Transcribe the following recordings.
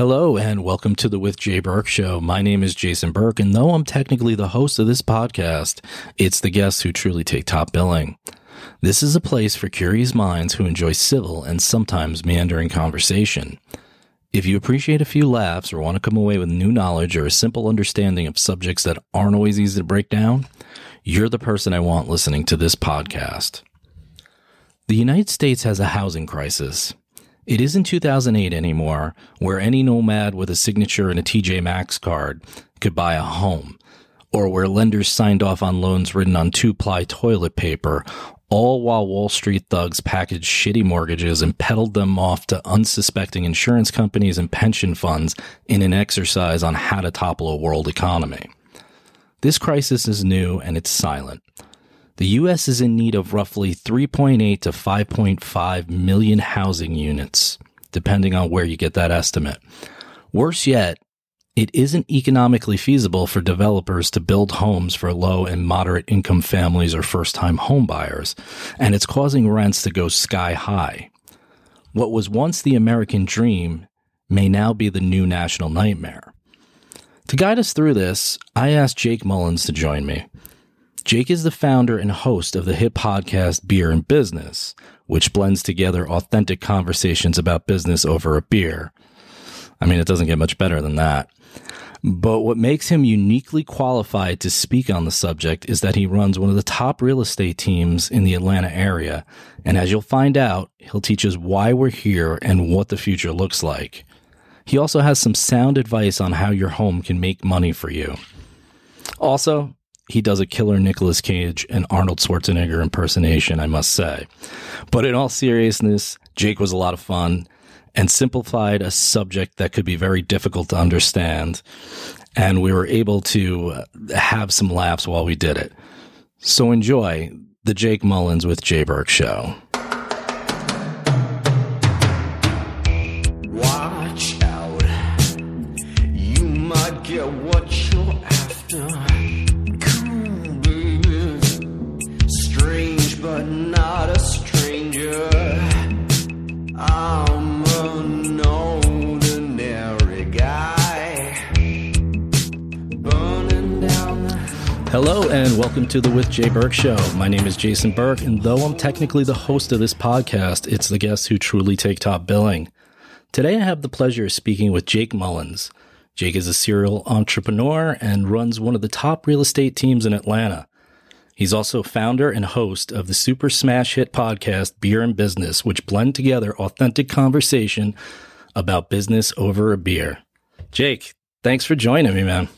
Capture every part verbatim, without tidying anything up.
Hello and welcome to the With Jay Burke Show. My name is Jason Burke, and though I'm technically the host of this podcast, it's the guests who truly take top billing. This is a place for curious minds who enjoy civil and sometimes meandering conversation. If you appreciate a few laughs or want to come away with new knowledge or a simple understanding of subjects that aren't always easy to break down, you're the person I want listening to this podcast. The United States has a housing crisis. It isn't two thousand eight anymore, where any nomad with a signature and a T J Maxx card could buy a home, or where lenders signed off on loans written on two-ply toilet paper, all while Wall Street thugs packaged shitty mortgages and peddled them off to unsuspecting insurance companies and pension funds in an exercise on how to topple a world economy. This crisis is new and it's silent. The U S is in need of roughly three point eight to five point five million housing units, depending on where you get that estimate. Worse yet, it isn't economically feasible for developers to build homes for low and moderate income families or first-time homebuyers, and it's causing rents to go sky high. What was once the American dream may now be the new national nightmare. To guide us through this, I asked Jake Mullins to join me. Jake is the founder and host of the hit podcast Beer and Business, which blends together authentic conversations about business over a beer. I mean, it doesn't get much better than that. But what makes him uniquely qualified to speak on the subject is that he runs one of the top real estate teams in the Atlanta area. And as you'll find out, he'll teach us why we're here and what the future looks like. He also has some sound advice on how your home can make money for you. Also, he does a killer Nicolas Cage and Arnold Schwarzenegger impersonation, I must say. But in all seriousness, Jake was a lot of fun and simplified a subject that could be very difficult to understand. And we were able to have some laughs while we did it. So enjoy the Jake Mullins with Jay Burke Show. Watch out. You might get what you're after. But not a stranger. I'm an ordinary guy. Burning down the- Hello and welcome to the With Jay Burke Show. My name is Jason Burke, and though I'm technically the host of this podcast, it's the guests who truly take top billing. Today I have the pleasure of speaking with Jake Mullins. Jake is a serial entrepreneur and runs one of the top real estate teams in Atlanta. He's also founder and host of the super smash hit podcast, Beer and Business, which blend together authentic conversation about business over a beer. Jake, thanks for joining me, man.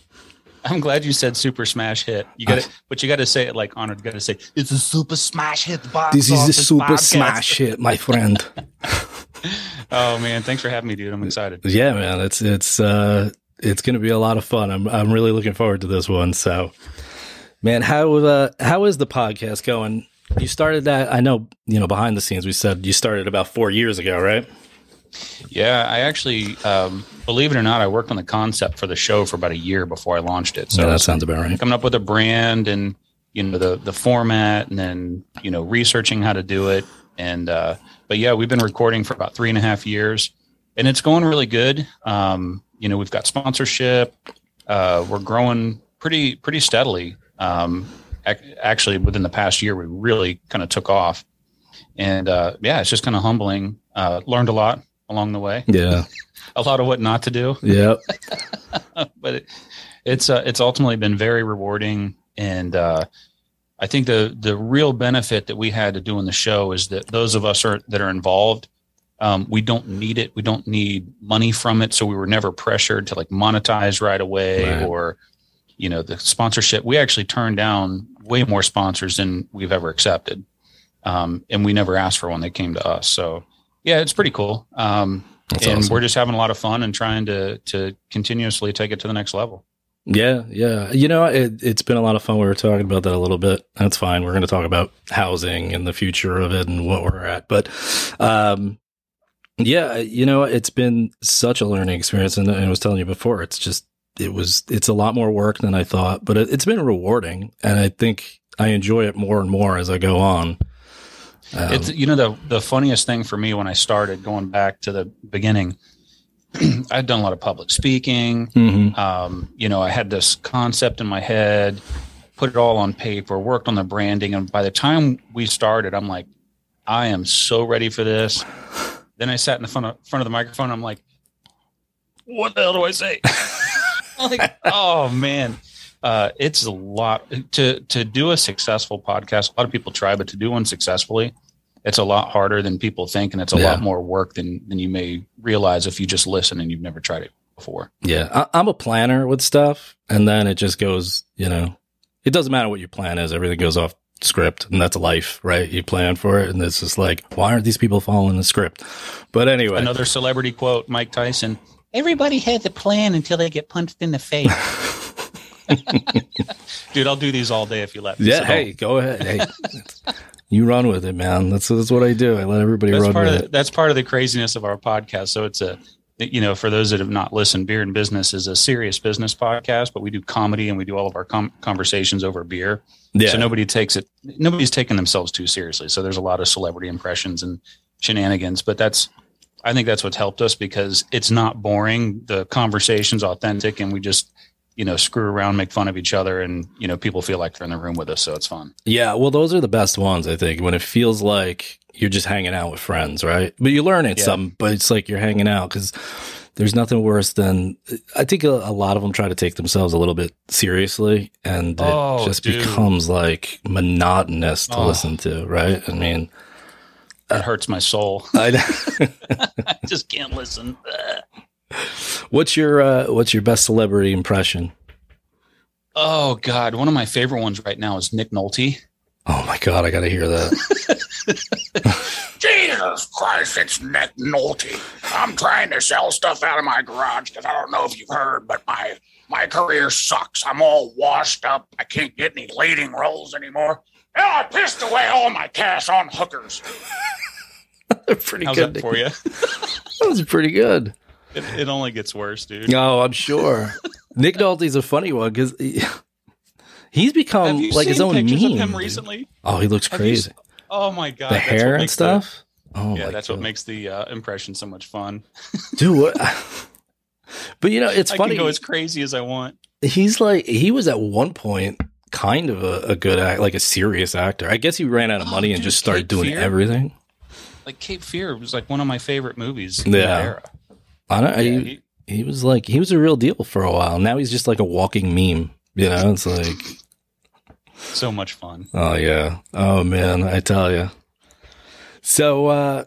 I'm glad you said super smash hit. You got, but you got to say it like Arnold. You got to say, it's a super smash hit. This is a super podcast. Smash hit, my friend. Oh, man. Thanks for having me, dude. I'm excited. Yeah, man. It's, it's, uh, it's going to be a lot of fun. I'm, I'm really looking forward to this one. So. Man, how uh, how is the podcast going? You started that, I know, you know, behind the scenes, we said you started about four years ago, right? Yeah, I actually, um, believe it or not, I worked on the concept for the show for about a year before I launched it. So yeah, that sounds about right. Coming up with a brand and, you know, the the format, and then, you know, researching how to do it. And uh, but yeah, we've been recording for about three and a half years, and it's going really good. Um, you know, we've got sponsorship. Uh, we're growing pretty pretty steadily. Um, ac- actually within the past year, we really kind of took off, and, uh, yeah, it's just kind of humbling, uh, learned a lot along the way. Yeah. A lot of what not to do. Yeah. But it, it's, uh, it's ultimately been very rewarding. And, uh, I think the, the real benefit that we had to do in the show is that those of us are, that are involved, um, we don't need it. We don't need money from it. So we were never pressured to like monetize right away, right. or, you know, the sponsorship. We actually turned down way more sponsors than we've ever accepted. Um, and we never asked for one. They came to us. So yeah, it's pretty cool. Um, That's and awesome. We're just having a lot of fun and trying to, to continuously take it to the next level. Yeah. Yeah. You know, it, it's been a lot of fun. We were talking about that a little bit. That's fine. We're going to talk about housing and the future of it and what we're at, but, um, yeah, you know, it's been such a learning experience. And, and I was telling you before, it's just, It was, it's a lot more work than I thought, but it, it's been rewarding, and I think I enjoy it more and more as I go on. Um, it's, you know, the, the funniest thing for me when I started going back to the beginning I'd done a lot of public speaking. Mm-hmm. Um, you know, I had this concept in my head, put it all on paper, worked on the branding. And by the time we started, I'm like, I am so ready for this. Then I sat in the front of, front of the microphone. I'm like, what the hell do I say? I'm like, oh man. Uh, it's a lot to, to do a successful podcast. A lot of people try, but to do one successfully, it's a lot harder than people think. And it's a yeah. lot more work than, than you may realize if you just listen and you've never tried it before. Yeah. I, I'm a planner with stuff. And then it just goes, you know, it doesn't matter what your plan is. Everything goes off script, and that's life, right? You plan for it. And it's just like, why aren't these people following the script? But anyway, another celebrity quote, Mike Tyson, everybody has a plan until they get punched in the face. Dude, I'll do these all day if you let me. Yeah. So hey, go ahead. Hey. You run with it, man. That's that's what I do. I let everybody that's run part with of the, it. That's part of the craziness of our podcast. So it's a, you know, for those that have not listened, Beer and Business is a serious business podcast, but we do comedy and we do all of our com- conversations over beer. Yeah. So nobody takes it. Nobody's taking themselves too seriously. So there's a lot of celebrity impressions and shenanigans, but that's, I think that's what's helped us because it's not boring. The conversation's authentic and we just, you know, screw around, make fun of each other. And, you know, people feel like they're in the room with us. So it's fun. Yeah. Well, those are the best ones, I think, when it feels like you're just hanging out with friends, right? But you learn it yeah. some, but it's like you're hanging out because there's nothing worse than, I think a, a lot of them try to take themselves a little bit seriously and it oh, just dude. becomes like monotonous to oh. listen to, right? I mean, it hurts my soul. I, I just can't listen. What's your uh, what's your best celebrity impression? Oh God, one of my favorite ones right now is Nick Nolte. Oh my God, I got to hear that. Jesus Christ, it's Nick Nolte. I'm trying to sell stuff out of my garage because I don't know if you've heard, but my my career sucks. I'm all washed up. I can't get any leading roles anymore. And I pissed away all my cash on hookers. Pretty How's good that for you. That was pretty good. It, it only gets worse, dude. No, oh, I'm sure. Nick Nolte's a funny one because he, he's become like seen his own pictures meme. Of him recently? Dude. Oh, he looks crazy. You, oh my God, the that's hair and stuff. The, oh, yeah, that's God. What makes the uh, impression so much fun, dude. What? But you know, it's I funny. I can go as crazy as I want. He's like he was at one point kind of a, a good act, like a serious actor. I guess he ran out of money oh, and dude, just started Cape doing Fear? Everything. Like Cape Fear was like one of my favorite movies. In yeah. that era. I don't, yeah, he, he, he was like he was a real deal for a while. Now he's just like a walking meme, you know. It's like so much fun. Oh yeah. Oh man, I tell you. So, uh,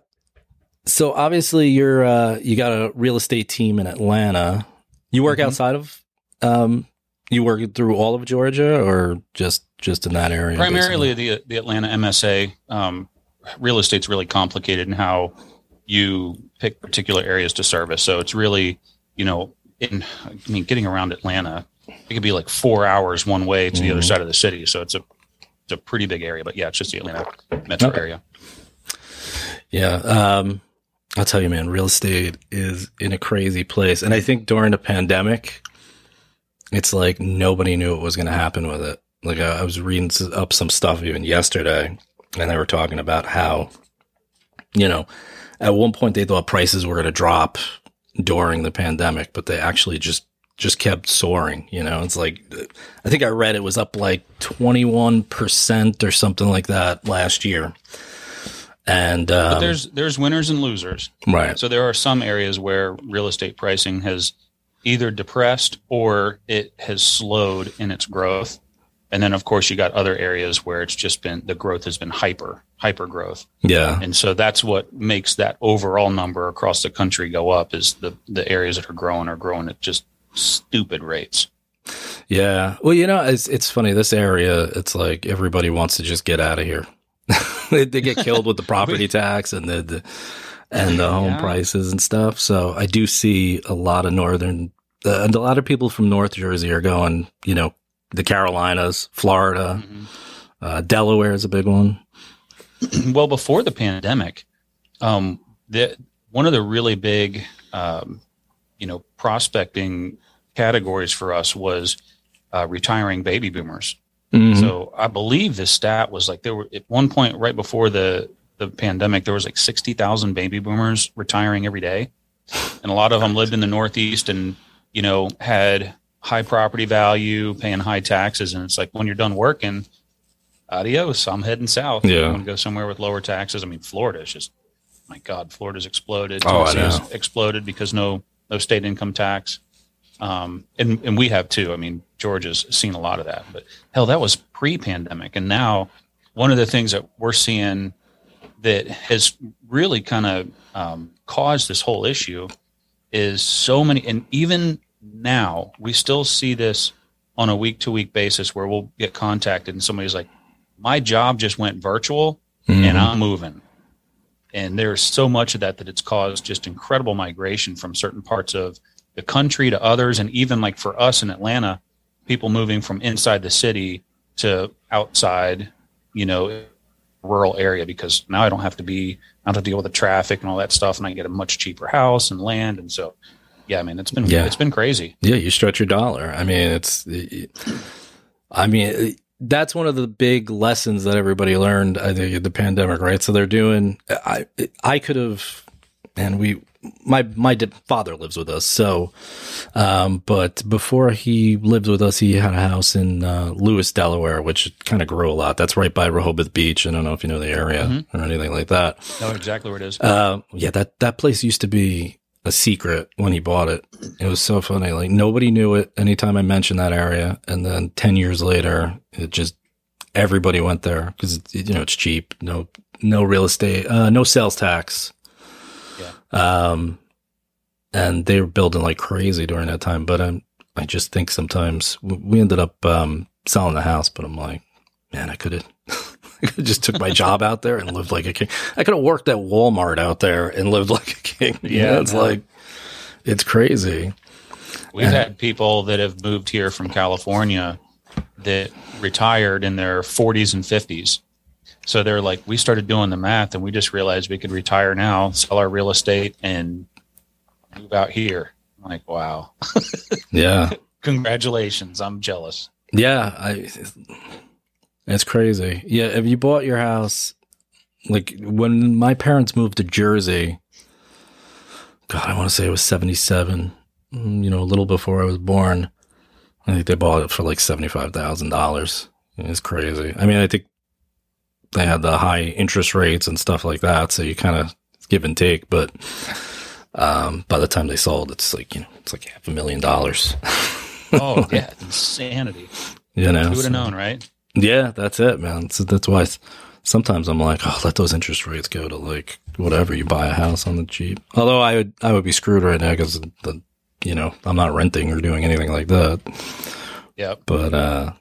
so obviously you're uh, you got a real estate team in Atlanta. You work mm-hmm. outside of. Um, you work through all of Georgia, or just just in that area? Primarily basically? the the Atlanta M S A. Um, real estate's really complicated in how you pick particular areas to service. So it's really, you know, in, I mean, getting around Atlanta, it could be like four hours one way to mm. the other side of the city. So it's a, it's a pretty big area, but yeah, it's just the Atlanta metro okay. area. Yeah. Um, I'll tell you, man, real estate is in a crazy place. And I think during the pandemic, it's like, nobody knew what was going to happen with it. Like I, I was reading up some stuff even yesterday and they were talking about how, you know, at one point, they thought prices were going to drop during the pandemic, but they actually just just kept soaring. You know, it's like I think I read it was up like twenty-one percent or something like that last year. And um, but there's there's winners and losers, right? So there are some areas where real estate pricing has either depressed or it has slowed in its growth. And then, of course, you got other areas where it's just been the growth has been hyper, hyper growth. Yeah. And so that's what makes that overall number across the country go up is the, the areas that are growing are growing at just stupid rates. Yeah. Well, you know, it's, it's funny. This area, it's like everybody wants to just get out of here. they, they get killed with the property tax and the, the and the home yeah. prices and stuff. So I do see a lot of northern uh, and a lot of people from North Jersey are going, you know, the Carolinas, Florida, mm-hmm. uh, Delaware is a big one. Well, before the pandemic, um, the, one of the really big, um, you know, prospecting categories for us was uh, retiring baby boomers. Mm-hmm. So I believe this stat was like there were at one point right before the, the pandemic, there was like sixty thousand baby boomers retiring every day. And a lot of them lived in the Northeast and, you know, had high property value, paying high taxes. And it's like, when you're done working, adios, I'm heading south. Yeah. I'm going to go somewhere with lower taxes. I mean, Florida is just, my God, Florida's exploded. Oh, Tennessee's I know. Exploded because no, no state income tax. Um, and, and we have too. I mean, Georgia's seen a lot of that, but hell, that was pre-pandemic. And now one of the things that we're seeing that has really kind of um, caused this whole issue is so many. And even now we still see this on a week to week basis where we'll get contacted and somebody's like, my job just went virtual mm-hmm. and I'm moving. And there's so much of that that it's caused just incredible migration from certain parts of the country to others. And even like for us in Atlanta, people moving from inside the city to outside, you know, rural area, because now I don't have to be, I don't have to deal with the traffic and all that stuff. And I get a much cheaper house and land. And so, yeah, I mean, it's been, yeah. it's been crazy. Yeah. You stretch your dollar. I mean, it's, I mean, that's one of the big lessons that everybody learned, I think, the pandemic, right? So they're doing, I, I could have, and we, my my father lives with us, so um but before he lived with us, he had a house in uh Lewis, Delaware, which kind of grew a lot. That's right by Rehoboth Beach. I don't know if you know the area mm-hmm. or anything like that. No, exactly where it is. Uh, yeah, that that place used to be a secret when he bought it. It was so funny. Like, nobody knew it anytime I mentioned that area, and then ten years later, it just everybody went there because, you know, it's cheap, no no real estate, uh, no sales tax. Um, and they were building like crazy during that time. But I'm, I just think sometimes we ended up, um, selling the house, but I'm like, man, I could have, I could have just took my job out there and lived like a king. I could have worked at Walmart out there and lived like a king. Yeah. You know, it's yeah. like, it's crazy. We've and, had people that have moved here from California that retired in their forties and fifties. So they're like, we started doing the math and we just realized we could retire now, sell our real estate and move out here. I'm like, wow. Yeah. Congratulations. I'm jealous. Yeah. I, it's crazy. Yeah. If you bought your house, like when my parents moved to Jersey, God, I want to say it was seventy-seven, you know, a little before I was born. I think they bought it for like seventy-five thousand dollars. It's crazy. I mean, I think they had the high interest rates and stuff like that. So you kind of give and take, but, um, by the time they sold, it's like, you know, it's like half a million dollars. Oh yeah. Insanity. You know, who would have known, right? Yeah, that's it, man. So that's why sometimes I'm like, oh, let those interest rates go to like whatever, you buy a house on the cheap. Although I would, I would be screwed right now because the, you know, I'm not renting or doing anything like that. Yeah. But, uh,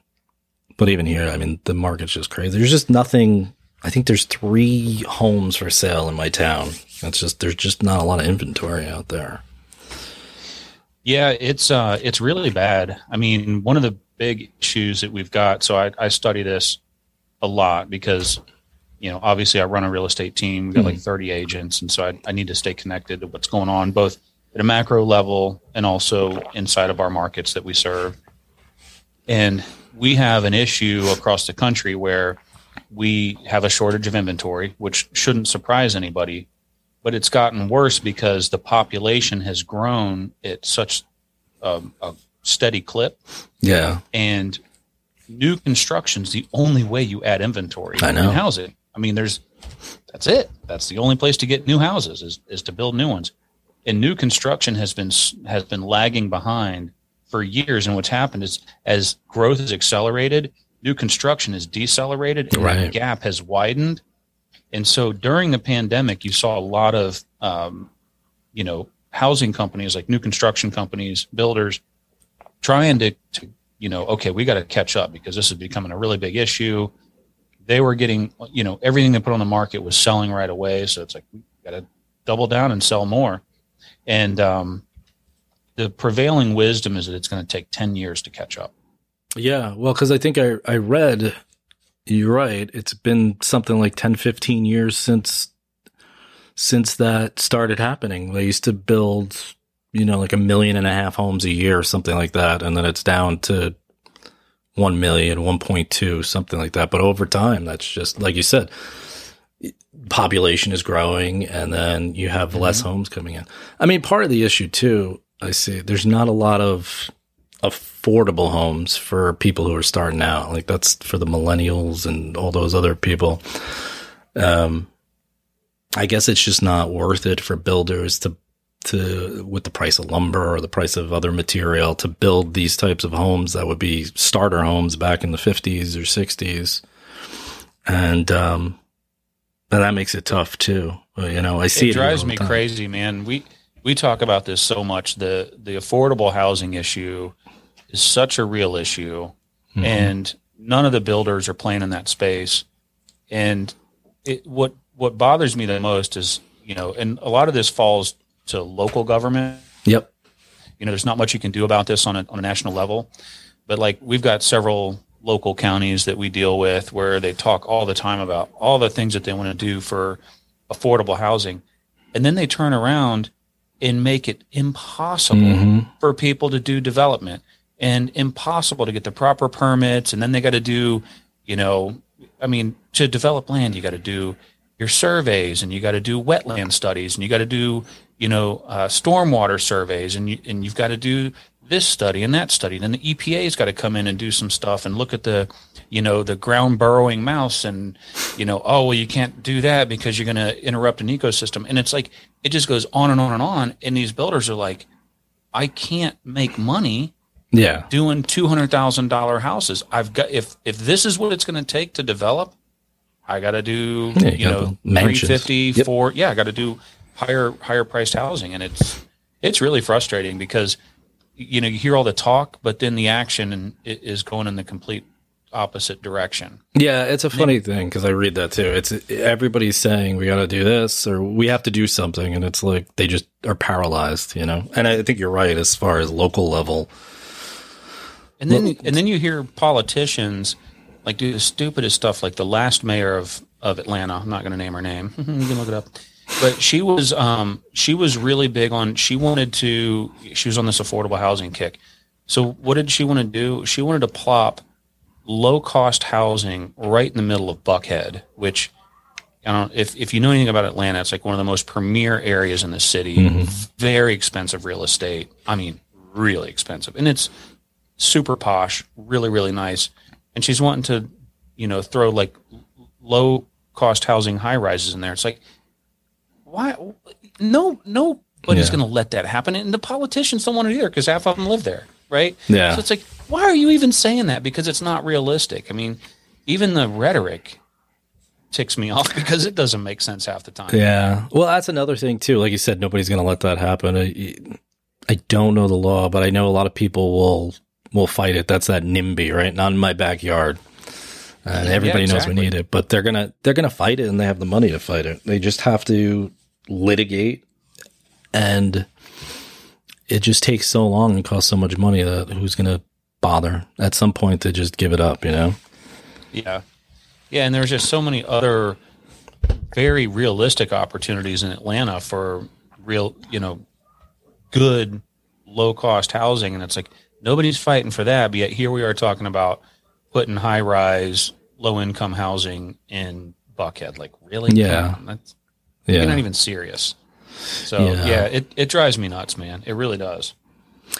But even here, I mean, the market's just crazy. There's just nothing. I think there's three homes for sale in my town. That's just, there's just not a lot of inventory out there. Yeah, it's uh, it's really bad. I mean, one of the big issues that we've got, so I, I study this a lot because, you know, obviously I run a real estate team. We've got mm-hmm. like thirty agents. And so I, I need to stay connected to what's going on, both at a macro level and also inside of our markets that we serve. And we have an issue across the country where we have a shortage of inventory, which shouldn't surprise anybody, but it's gotten worse because the population has grown at such a, a steady clip. Yeah. And new construction's the only way you add inventory I know. in housing. I mean, there's, that's it. That's the only place to get new houses is, is to build new ones. And new construction has been, has been lagging behind for years. And what's happened is as growth is accelerated, new construction is decelerated, and right. the gap has widened. And so during the pandemic, you saw a lot of, um, you know, housing companies, like new construction companies, builders trying to, to you know, okay, we got to catch up because this is becoming a really big issue. They were getting, you know, everything they put on the market was selling right away. So it's like, we got to double down and sell more. And, um, the prevailing wisdom is that it's going to take ten years to catch up. Yeah. Well, cause I think I, I read, you're right. It's been something like ten, fifteen years since, since that started happening. They used to build, you know, like a million and a half homes a year or something like that. And then it's down to one million, one point two, something like that. But over time, that's just like you said, population is growing, and then you have mm-hmm. less homes coming in. I mean, part of the issue too, I see there's not a lot of affordable homes for people who are starting out. Like that's for the millennials and all those other people. Um, I guess it's just not worth it for builders to, to with the price of lumber or the price of other material to build these types of homes that would be starter homes back in the fifties or sixties. And, um, but that makes it tough too. You know, I see it, it drives me crazy, man. We, we talk about this so much. The, the affordable housing issue is such a real issue, mm-hmm. and none of the builders are playing in that space. And it, what, what bothers me the most is, you know, and a lot of this falls to local government. Yep. You know, there's not much you can do about this on a, on a national level, but like we've got several local counties that we deal with where they talk all the time about all the things that they want to do for affordable housing. And then they turn around and make it impossible mm-hmm. for people to do development and impossible to get the proper permits. And then they got to do, you know, I mean, to develop land, you got to do your surveys and you got to do wetland studies and you got to do, you know, uh, stormwater surveys and you, and you've got to do this study and that study. Then the E P A's got to come in and do some stuff and look at the, you know, the ground burrowing mouse and, you know, oh, well, you can't do that because you're going to interrupt an ecosystem. And it's like, it just goes on and on and on. And these builders are like, I can't make money yeah. doing two hundred thousand dollars houses. I've got, if, if this is what it's going to take to develop, I got to do, yeah, you, you know, three fifty, yep. four. Yeah. I got to do higher, higher priced housing. And it's, it's really frustrating because, you know, you hear all the talk, but then the action is going in the complete opposite direction. Yeah, it's a funny thing because I read that too. It's everybody's saying we got to do this or we have to do something, and it's like they just are paralyzed, you know. And I think you're right as far as local level. And then, Look, and then you hear politicians like do the stupidest stuff. Like the last mayor of of Atlanta, I'm not going to name her name. You can look it up. But she was um, she was really big on, she wanted to, she was on this affordable housing kick. So what did she want to do? She wanted to plop low-cost housing right in the middle of Buckhead, which, I don't know, if, if you know anything about Atlanta, it's like one of the most premier areas in the city. Mm-hmm. Very expensive real estate. I mean, really expensive. And it's super posh, really, really nice. And she's wanting to, you know, throw like low-cost housing high-rises in there. It's like, why? No, nobody's yeah. going to let that happen. And the politicians don't want it either because half of them live there, right? Yeah. So it's like, why are you even saying that? Because it's not realistic. I mean, even the rhetoric ticks me off because it doesn't make sense half the time. Yeah. Well, that's another thing, too. Like you said, nobody's going to let that happen. I, I don't know the law, but I know a lot of people will will fight it. That's that NIMBY, right? Not in my backyard. And everybody yeah, exactly. knows we need it, but they're going to they're gonna fight it, and they have the money to fight it. They just have to litigate, and it just takes so long and costs so much money that who's going to bother? At some point, they just give it up, you know? Yeah. Yeah, and there's just so many other very realistic opportunities in Atlanta for real, you know, good, low-cost housing, and it's like nobody's fighting for that, but yet here we are talking about putting high-rise, low-income housing in Buckhead. Like, really? Yeah. That's, yeah. You're not even serious. So, yeah, yeah it, it drives me nuts, man. It really does.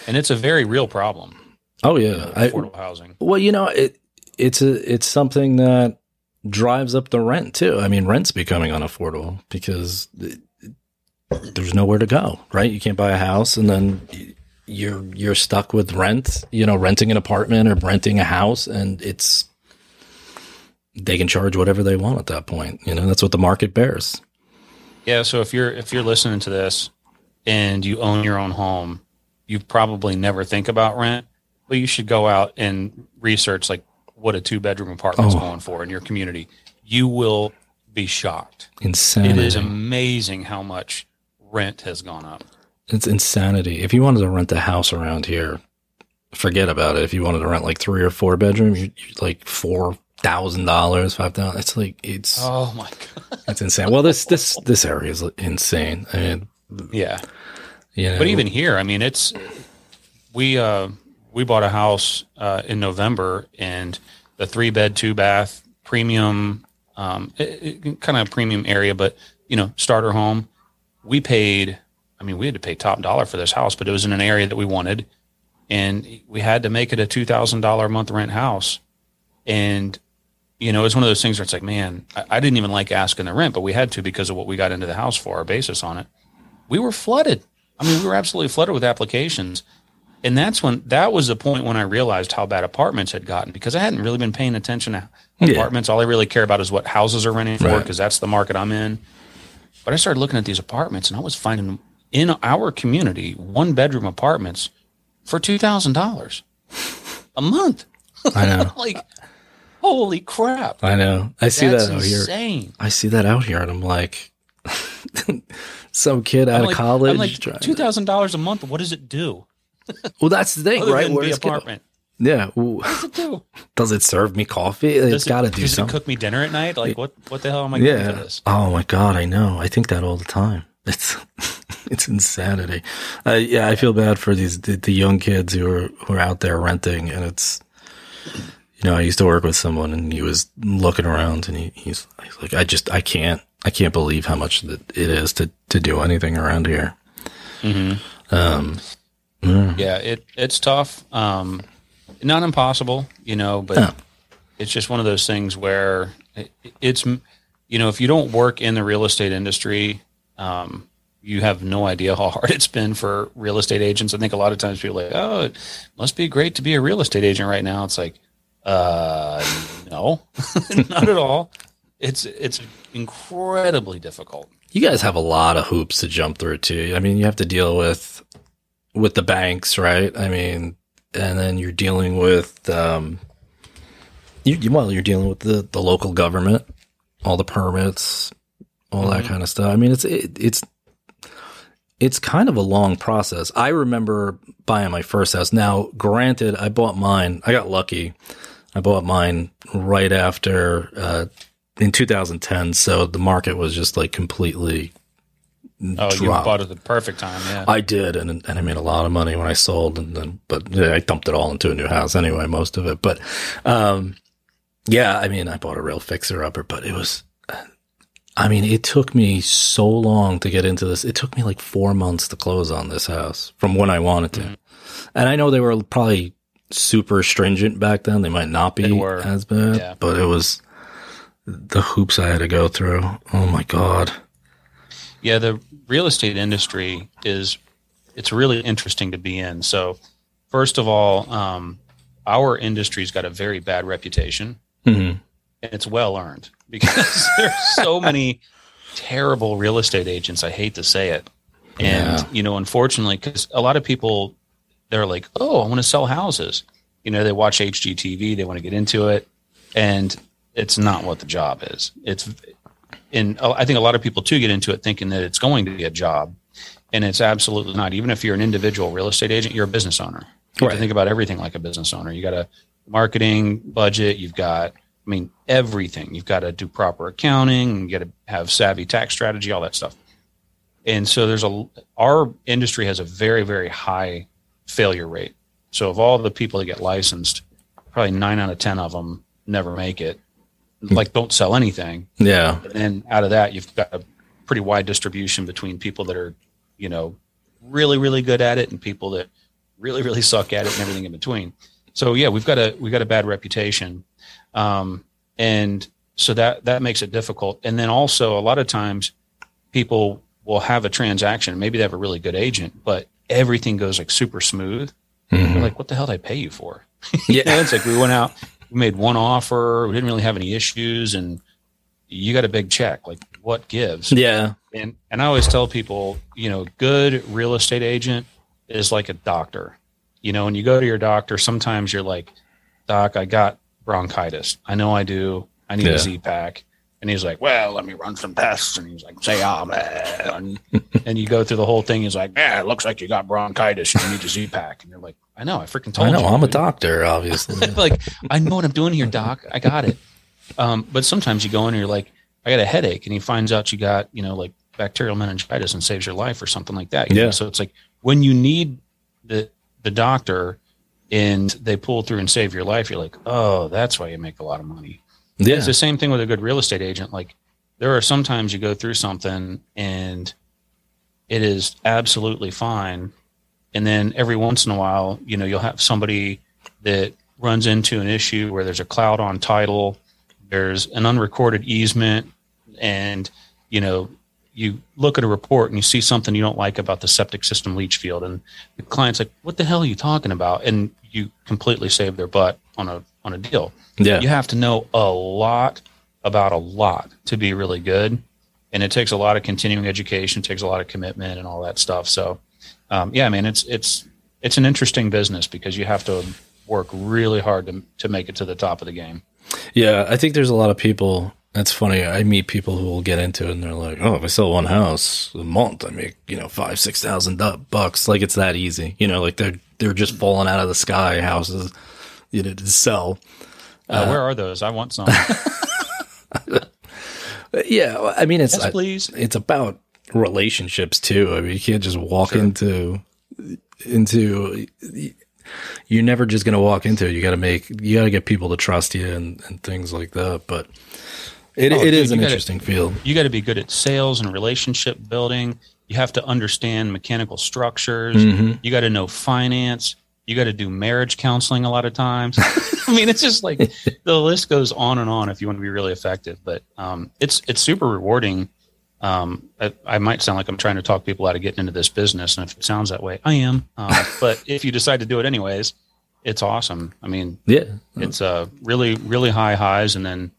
And it's a very real problem. Oh, yeah. You know, affordable I, housing. Well, you know, it it's a, it's something that drives up the rent, too. I mean, rent's becoming unaffordable because it, it, there's nowhere to go, right? You can't buy a house, and then – you're you're stuck with rent, you know, renting an apartment or renting a house, and it's they can charge whatever they want at that point. You know, that's what the market bears. Yeah, so if you're if you're listening to this and you own your own home, you probably never think about rent, but you should go out and research like what a two bedroom apartment's oh. going for in your community. You will be shocked. Insanity. It is amazing how much rent has gone up. It's insanity. If you wanted to rent a house around here, forget about it. If you wanted to rent like three or four bedrooms, you, you like four thousand dollars, five thousand dollars. It's like, it's, oh my God. It's insane. Well, this, this, this area is insane. I mean, yeah. You know, but even here, I mean, it's, we, uh, we bought a house, uh, in November, and the three bed, two bath premium, um, it, it, kind of a premium area, but, you know, starter home. We paid, I mean, we had to pay top dollar for this house, but it was in an area that we wanted. And we had to make it a two thousand dollars a month rent house. And, you know, it's one of those things where it's like, man, I, I didn't even like asking the rent, but we had to because of what we got into the house for, our basis on it. We were flooded. I mean, we were absolutely flooded with applications. And that's when, that was the point when I realized how bad apartments had gotten, because I hadn't really been paying attention to apartments. Yeah. All I really care about is what houses are renting for, because right. that's the market I'm in. But I started looking at these apartments, and I was finding in our community one bedroom apartments for two thousand dollars a month. I know. Like, holy crap. I know. I see that's that out insane. Here. I see that out here, and I'm like, some kid out I'm of like, college. I'm like, two thousand dollars a month, what does it do? Well, that's the thing, Other right? Than Where the apartment. Gonna, yeah. What does it do? Does it serve me coffee? Does it's it, got to do does something. Does it cook me dinner at night? Like, what, what the hell am I yeah. getting for this? Oh, my God, I know. I think that all the time. It's it's insanity. Uh, yeah, I feel bad for these the, the young kids who are who are out there renting, and it's, you know, I used to work with someone, and he was looking around, and he, he's, he's like, I just I can't I can't believe how much that it is to, to do anything around here. Mm-hmm. Um, yeah, yeah it it's tough, um, not impossible, you know, but oh. it's just one of those things where it, it's, you know, if you don't work in the real estate industry. Um, you have no idea how hard it's been for real estate agents. I think a lot of times people are like, oh, it must be great to be a real estate agent right now. It's like, uh, no, not at all. It's, it's incredibly difficult. You guys have a lot of hoops to jump through too. I mean, you have to deal with, with the banks, right? I mean, and then you're dealing with, um, you, you well, you're dealing with the, the local government, all the permits, all that mm-hmm. kind of stuff. I mean, it's it, it's it's kind of a long process. I remember buying my first house. Now, granted, I bought mine. I got lucky. I bought mine right after uh, in two thousand ten. So the market was just like completely. Oh, dropped. You bought it at the perfect time. Yeah, I did, and and I made a lot of money when I sold, and then but yeah, I dumped it all into a new house anyway, most of it. But um, yeah, I mean, I bought a real fixer-upper, but it was. I mean, it took me so long to get into this. It took me like four months to close on this house from when I wanted to. Mm-hmm. And I know they were probably super stringent back then. They might not be as bad, yeah. but it was the hoops I had to go through. Oh, my God. Yeah, the real estate industry is – it's really interesting to be in. So, first of all, um, our industry's got a very bad reputation, mm-hmm. and it's well-earned. Because there's so many terrible real estate agents. I hate to say it. And, yeah. you know, unfortunately, because a lot of people, they're like, oh, I want to sell houses. You know, they watch H G T V. They want to get into it. And it's not what the job is. It's, and I think a lot of people, too, get into it thinking that it's going to be a job. And it's absolutely not. Even if you're an individual real estate agent, you're a business owner. You right. have to think about everything like a business owner. You got a marketing budget. You've got I mean, everything. You've got to do proper accounting, you got to have savvy tax strategy, all that stuff. And so there's a, our industry has a very, very high failure rate. So of all the people that get licensed, probably nine out of ten of them never make it. Like, don't sell anything. Yeah. And then out of that, you've got a pretty wide distribution between people that are, you know, really, really good at it and people that really, really suck at it and everything in between. So yeah, we've got a, we've got a bad reputation. Um, and so that, that makes it difficult. And then also a lot of times people will have a transaction. Maybe they have a really good agent, but everything goes like super smooth. Mm-hmm. They're like, what the hell did I pay you for? Yeah. You know, it's like we went out, we made one offer. We didn't really have any issues and you got a big check. Like what gives? Yeah. And, and I always tell people, you know, good real estate agent is like a doctor, you know, when you go to your doctor, sometimes you're like, doc, I got bronchitis. I know I do. I need yeah. a Z-Pack. And he's like, well, let me run some tests. And he's like, say, ah, man. And you go through the whole thing. He's like, yeah, it looks like you got bronchitis. You need a Z-Pack. And you're like, I know. I freaking told you. I know. You, I'm dude. a doctor, obviously. Like, I know what I'm doing here, doc. I got it. Um, but sometimes you go in and you're like, I got a headache. And he finds out you got, you know, like bacterial meningitis and saves your life or something like that. You yeah. know? So it's like when you need the the doctor, and they pull through and save your life, you're like, oh, that's why you make a lot of money. Yeah. It's the same thing with a good real estate agent. Like, there are sometimes you go through something and it is absolutely fine. And then every once in a while, you know, you'll have somebody that runs into an issue where there's a cloud on title, there's an unrecorded easement, and, you know, you look at a report and you see something you don't like about the septic system leach field. And the client's like, what the hell are you talking about? And you completely save their butt on a, on a deal. Yeah. You have to know a lot about a lot to be really good. And it takes a lot of continuing education, takes a lot of commitment and all that stuff. So, um, yeah, I mean, it's, it's, it's an interesting business because you have to work really hard to to make it to the top of the game. Yeah. I think there's a lot of people. That's funny. I meet people who will get into it and they're like, oh, if I sell one house a month, I make, you know, five, six thousand bucks. Like, it's that easy, you know, like they're, they're just falling out of the sky houses, you know, to sell. Uh, uh, where are those? I want some. Yeah, I mean, it's yes, please. I, it's about relationships too. I mean, you can't just walk sure. into into. You're never just going to walk into it. You got to make. You got to get people to trust you and, and things like that. But it oh, it dude, is an gotta, interesting field. You got to be good at sales and relationship building. You have to understand mechanical structures. Mm-hmm. You got to know finance. You got to do marriage counseling a lot of times. I mean, it's just like the list goes on and on if you want to be really effective. But um, it's it's super rewarding. Um, I, I might sound like I'm trying to talk people out of getting into this business. And if it sounds that way, I am. Uh, but if you decide to do it anyways, it's awesome. I mean, yeah, it's uh, really, really high highs. And then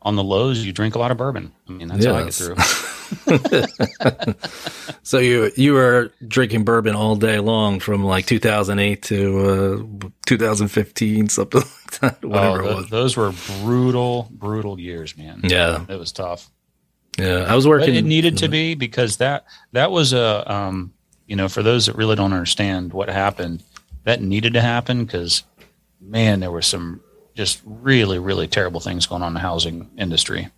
on the lows, you drink a lot of bourbon. I mean, that's yeah, how I that's... get through. So you you were drinking bourbon all day long from like two thousand eight to uh, two thousand fifteen, something like that. Whatever oh, the, it was. Those were brutal, brutal years, man. Yeah, it was tough. Yeah, I was working. But it needed to be because that that was a um, you know, for those that really don't understand what happened, that needed to happen because, man, there were some just really, really terrible things going on in the housing industry.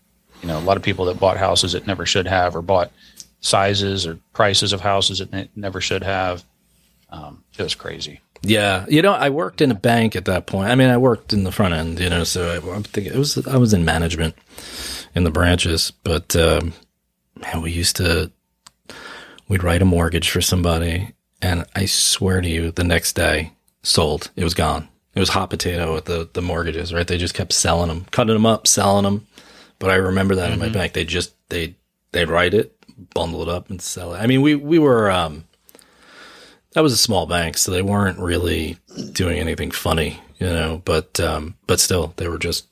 You know, a lot of people that bought houses that never should have, or bought sizes or prices of houses that ne- never should have. Um, it was crazy. Yeah. You know, I worked in a bank at that point. I mean, I worked in the front end, you know, so I, I'm thinking it was, I was in management in the branches, but, um, man, we used to, we'd write a mortgage for somebody. And I swear to you, the next day sold, it was gone. It was hot potato with the, the mortgages, right? They just kept selling them, cutting them up, selling them. But I remember that mm-hmm. in my bank, they just, they, they'd write it, bundle it up and sell it. I mean, we, we were, um, that was a small bank, so they weren't really doing anything funny, you know, but, um, but still they were just,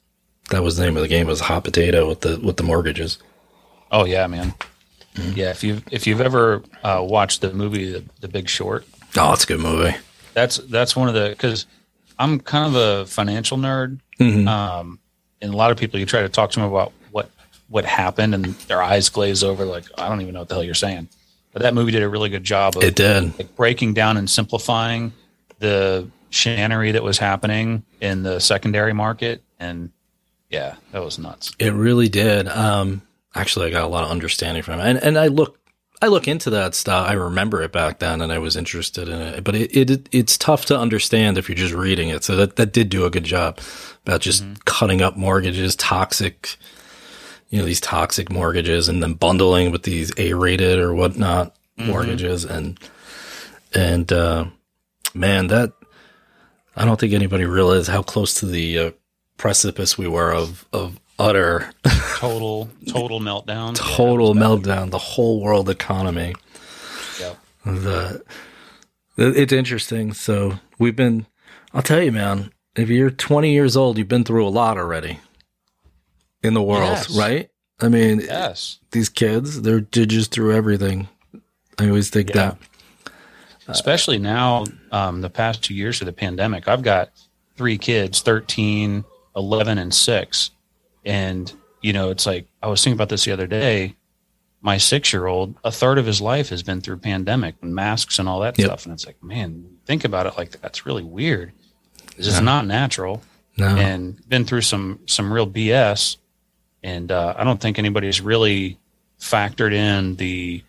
that was the name of the game, was hot potato with the, with the mortgages. Oh yeah, man. Mm-hmm. Yeah. If you've, if you've ever, uh, watched the movie, the, the Big Short. Oh, it's a good movie. That's, that's one of the, cause I'm kind of a financial nerd. Mm-hmm. Um, And a lot of people, you try to talk to them about what, what happened and their eyes glaze over like, I don't even know what the hell you're saying. But that movie did a really good job of it did. Like, breaking down and simplifying the chicanery that was happening in the secondary market. And, yeah, that was nuts. It really did. Um, actually, I got a lot of understanding from it. And, and I look I look into that stuff. I remember it back then, and I was interested in it. But it, it it's tough to understand if you're just reading it. So that, that did do a good job. About just mm-hmm. cutting up mortgages, toxic, you know, these toxic mortgages, and then bundling with these A-rated or whatnot mm-hmm. mortgages, and and uh, man, that I don't think anybody realized how close to the uh, precipice we were of of utter total total meltdown, total yeah, meltdown, the whole world economy. Yeah, the it's interesting. So we've been, I'll tell you, man. If you're twenty years old, you've been through a lot already in the world, yes. right? I mean, yes. these kids, they're just through everything. I always think yeah. that. Especially uh, now, um, the past two years of the pandemic, I've got three kids, thirteen, eleven, and six. And, you know, it's like, I was thinking about this the other day. My six-year-old, a third of his life has been through pandemic and masks and all that yep. stuff. And it's like, man, think about it. Like, that's really weird. This is no. not natural no. and been through some, some real B S. And, uh, I don't think anybody's really factored in the,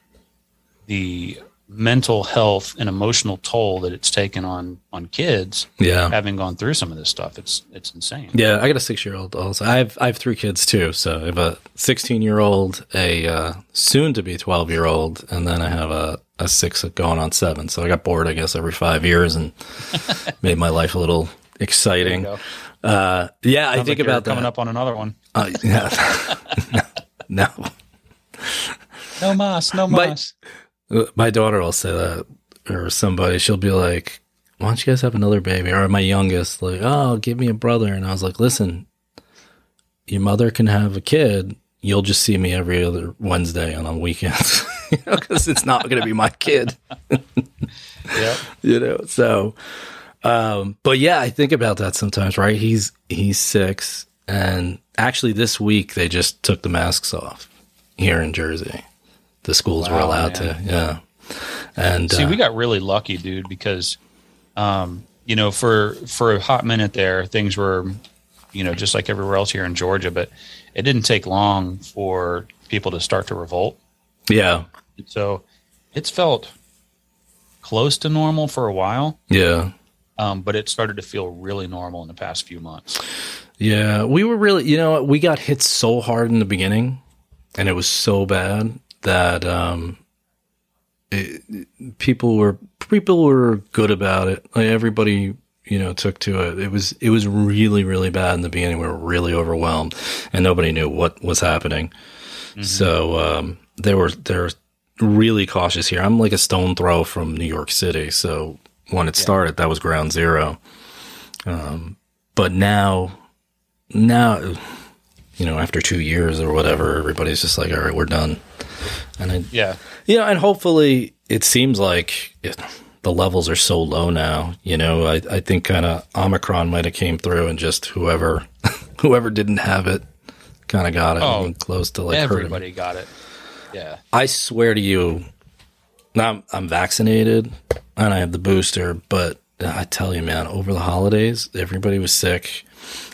the mental health and emotional toll that it's taken on on kids. Yeah, having gone through some of this stuff, it's it's insane. Yeah, I got a six-year-old also. I have I have three kids too. So I have a sixteen-year-old, a uh, soon-to-be twelve-year-old, and then I have a a six going on seven. So I got bored, I guess, every five years and made my life a little exciting. Uh, yeah, I think about that. Coming up on another one. Uh, yeah, no, no mas, no mas. My daughter will say that, or somebody, she'll be like, why don't you guys have another baby? Or my youngest, like, oh, give me a brother. And I was like, listen, your mother can have a kid. You'll just see me every other Wednesday on weekends, you know, because it's not going to be my kid. Yeah. You know, so, um, but yeah, I think about that sometimes, right? He's, he's six. And actually this week, they just took the masks off here in Jersey. The schools wow, were allowed man. to, yeah. And see, uh, we got really lucky, dude, because, um, you know, for for a hot minute there, things were, you know, just like everywhere else here in Georgia. But it didn't take long for people to start to revolt. Yeah. So it's felt close to normal for a while. Yeah. Um, but it started to feel really normal in the past few months. Yeah, we were really, you know, we got hit so hard in the beginning, and it was so bad. That um, it, people were people were good about it. Like everybody, you know, took to it. It was it was really really bad in the beginning. We were really overwhelmed, and nobody knew what was happening. Mm-hmm. So um, they were they're really cautious here. I'm like a stone throw from New York City, so when it yeah. started, that was ground zero. Um, but now, now, you know, after two years or whatever, everybody's just like, all right, we're done. And I, yeah, you know, and hopefully it seems like it, the levels are so low now. You know, I, I think kind of Omicron might have came through, and just whoever whoever didn't have it kind of got it. Oh, and close to like everybody hurting. Got it. Yeah, I swear to you, I'm I'm vaccinated and I have the booster, but I tell you, man, over the holidays, everybody was sick.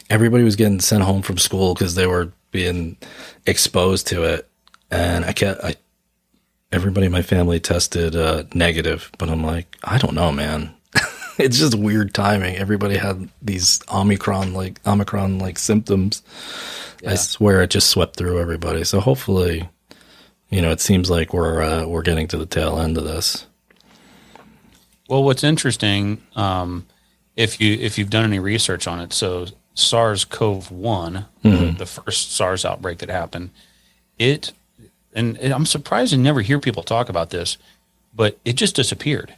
Everybody was getting sent home from school because they were being exposed to it. And I can't, I, everybody in my family tested uh, negative, but I'm like, I don't know, man. It's just weird timing. Everybody had these Omicron, like Omicron, like symptoms. Yeah. I swear it just swept through everybody. So hopefully, you know, it seems like we're, uh, we're getting to the tail end of this. Well, what's interesting, um, if you, if you've done any research on it, so SARS-C o V one, mm-hmm. the, the first SARS outbreak that happened, it, And I'm surprised I never hear people talk about this, but it just disappeared.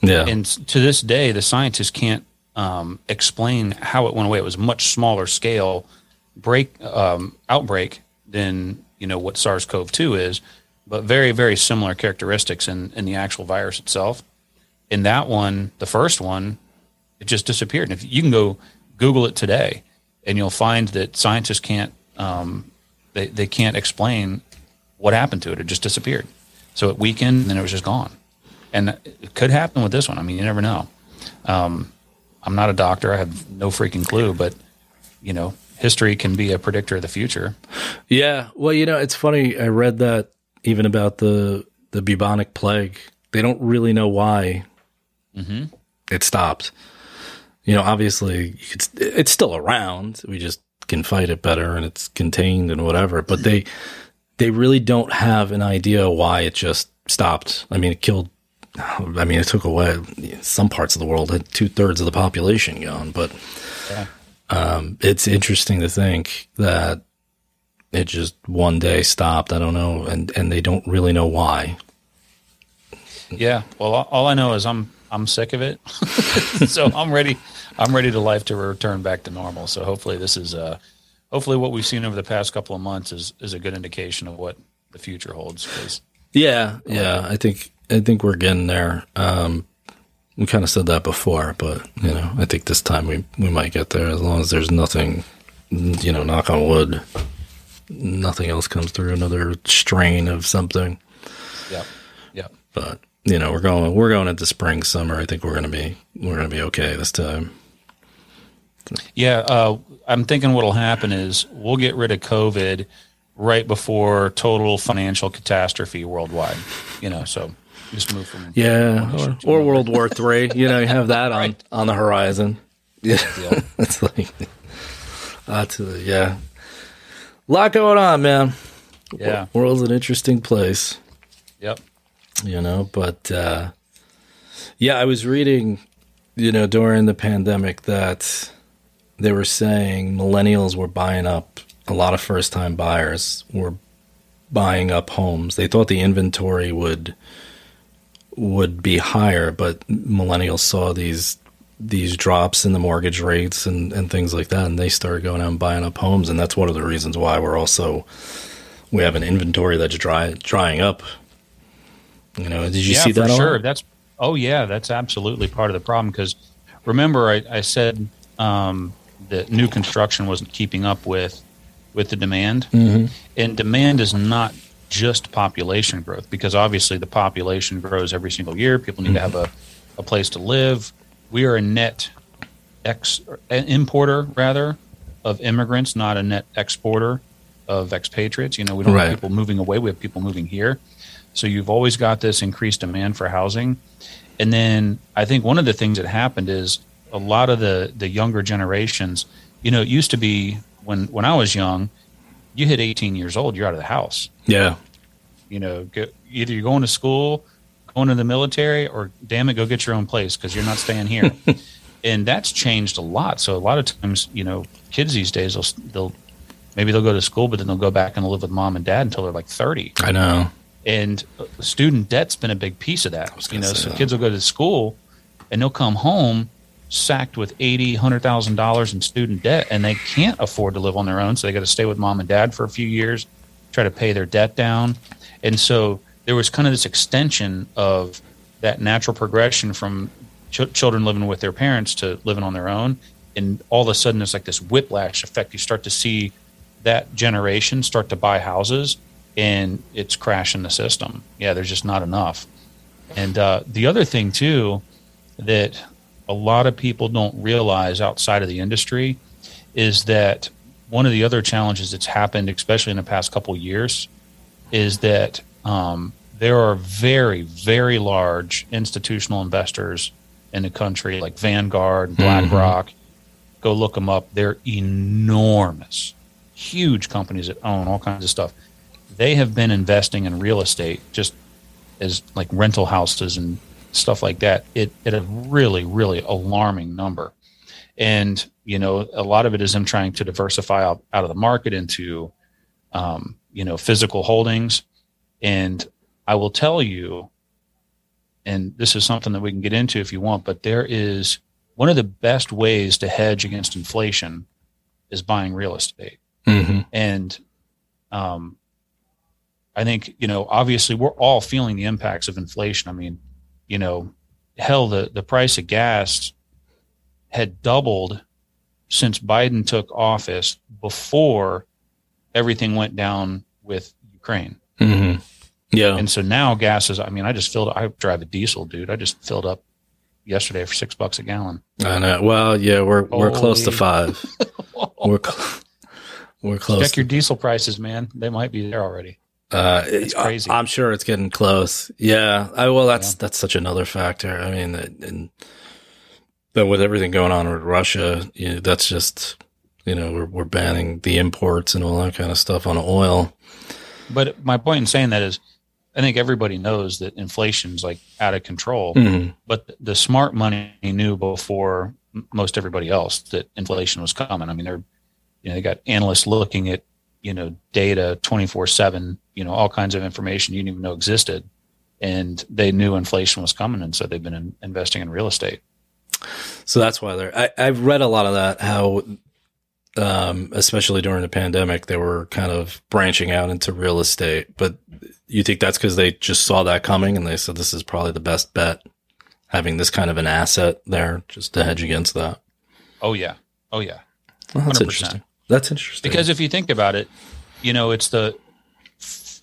Yeah. And to this day, the scientists can't um, explain how it went away. It was a much smaller scale break um, outbreak than, you know, what SARS-C o V two is, but very, very similar characteristics in, in the actual virus itself. In that one, the first one, it just disappeared. And if you can go Google it today, and you'll find that scientists can't um, they, they can't explain what happened to it. It just disappeared. So it weakened, and then it was just gone. And it could happen with this one. I mean, you never know. Um, I'm not a doctor. I have no freaking clue, but, you know, history can be a predictor of the future. Yeah. Well, you know, it's funny. I read that even about the, the bubonic plague. They don't really know why mm-hmm. it stopped. You know, obviously, it's, it's still around. We just can fight it better, and it's contained and whatever. But they... They really don't have an idea why it just stopped. I mean, it killed, I mean, it took away some parts of the world, had two thirds of the population gone. But yeah. um, it's interesting to think that it just one day stopped. I don't know. And, and they don't really know why. Yeah. Well, all I know is I'm, I'm sick of it. So I'm ready. I'm ready to life to return back to normal. So hopefully this is a, uh, Hopefully what we've seen over the past couple of months is, is a good indication of what the future holds. Yeah, yeah. I think I think we're getting there. Um, we kind of said that before, but you know, I think this time we, we might get there as long as there's nothing, you know, knock on wood, nothing else comes through, another strain of something. Yeah, yeah. But you know, we're going we're going into spring, summer. I think we're gonna be we're gonna be okay this time. Yeah, uh, I'm thinking what'll happen is we'll get rid of COVID right before total financial catastrophe worldwide. You know, so Just move from yeah, or, or World War Three. You know, you have that on, right. on the horizon. Yeah, yeah. It's like uh, to the, yeah, a lot going on, man. Yeah, the world's an interesting place. Yep. You know, but uh, yeah, I was reading, you know, during the pandemic that they were saying millennials were buying up. A lot of first-time buyers were buying up homes. They thought the inventory would would be higher, but millennials saw these these drops in the mortgage rates and, and things like that, and they started going out and buying up homes. And that's one of the reasons why we're also we have an inventory that's dry, drying up. You know, did you yeah, see that? For sure. That's oh yeah, that's absolutely part of the problem. Because remember, I, I said um, that new construction wasn't keeping up with. With the demand, mm-hmm. and demand is not just population growth, because obviously the population grows every single year. People need mm-hmm. to have a, a place to live. We are a net ex an importer rather of immigrants, not a net exporter of expatriates. You know, we don't right. have people moving away; we have people moving here. So you've always got this increased demand for housing, and then I think one of the things that happened is a lot of the the younger generations. You know, it used to be. When when I was young, you hit eighteen years old, you're out of the house. Yeah. You know, get, either you're going to school, going to the military, or damn it, go get your own place because you're not staying here. And that's changed a lot. So a lot of times, you know, kids these days, they'll, they'll maybe they'll go to school, but then they'll go back and live with mom and dad until they're like thirty. I know. And student debt's been a big piece of that. You know, so that. Kids will go to school and they'll come home. Sacked with eighty, hundred thousand dollars in student debt, and they can't afford to live on their own, so they got to stay with mom and dad for a few years, try to pay their debt down, and so there was kind of this extension of that natural progression from ch- children living with their parents to living on their own, and all of a sudden it's like this whiplash effect. You start to see that generation start to buy houses, and it's crashing the system. Yeah, there's just not enough. And uh, the other thing too that a lot of people don't realize outside of the industry is that one of the other challenges that's happened, especially in the past couple of years, is that um, there are very, very large institutional investors in the country, like Vanguard, BlackRock. Mm-hmm. Go look them up. They're enormous, huge companies that own all kinds of stuff. They have been investing in real estate, just as like rental houses and stuff like that, it at a really, really alarming number. And, you know, a lot of it is them trying to diversify out, out of the market into, um, you know, physical holdings. And I will tell you, and this is something that we can get into if you want, but there is one of the best ways to hedge against inflation is buying real estate. Mm-hmm. And um, I think, you know, obviously we're all feeling the impacts of inflation. I mean, you know, hell, the, the price of gas had doubled since Biden took office before everything went down with Ukraine. Mm-hmm. Yeah. And so now gas is, I mean, I just filled, I drive a diesel, dude. I just filled up yesterday for six bucks a gallon. I know. Well, yeah, we're, we're Holy. close to five. we're, cl- we're close. Check your diesel prices, man. They might be there already. Uh, it's crazy. I'm sure it's getting close. Yeah. I, well, that's, yeah. that's such another factor. I mean, and but with everything going on with Russia, you know, that's just, you know, we're, we're banning the imports and all that kind of stuff on oil. But my point in saying that is I think everybody knows that inflation's like out of control, mm-hmm. but the smart money knew before most everybody else that inflation was coming. I mean, they're, you know, they got analysts looking at, you know, data twenty-four seven, you know, all kinds of information you didn't even know existed. And they knew inflation was coming. And so they've been in, investing in real estate. So that's why they're, I, I've read a lot of that, how, um, especially during the pandemic, they were kind of branching out into real estate. But you think that's because they just saw that coming and they said, this is probably the best bet, having this kind of an asset there just to hedge against that. Oh yeah. Oh yeah. Well, that's one hundred percent. Interesting. That's interesting. Because if you think about it, you know, it's the,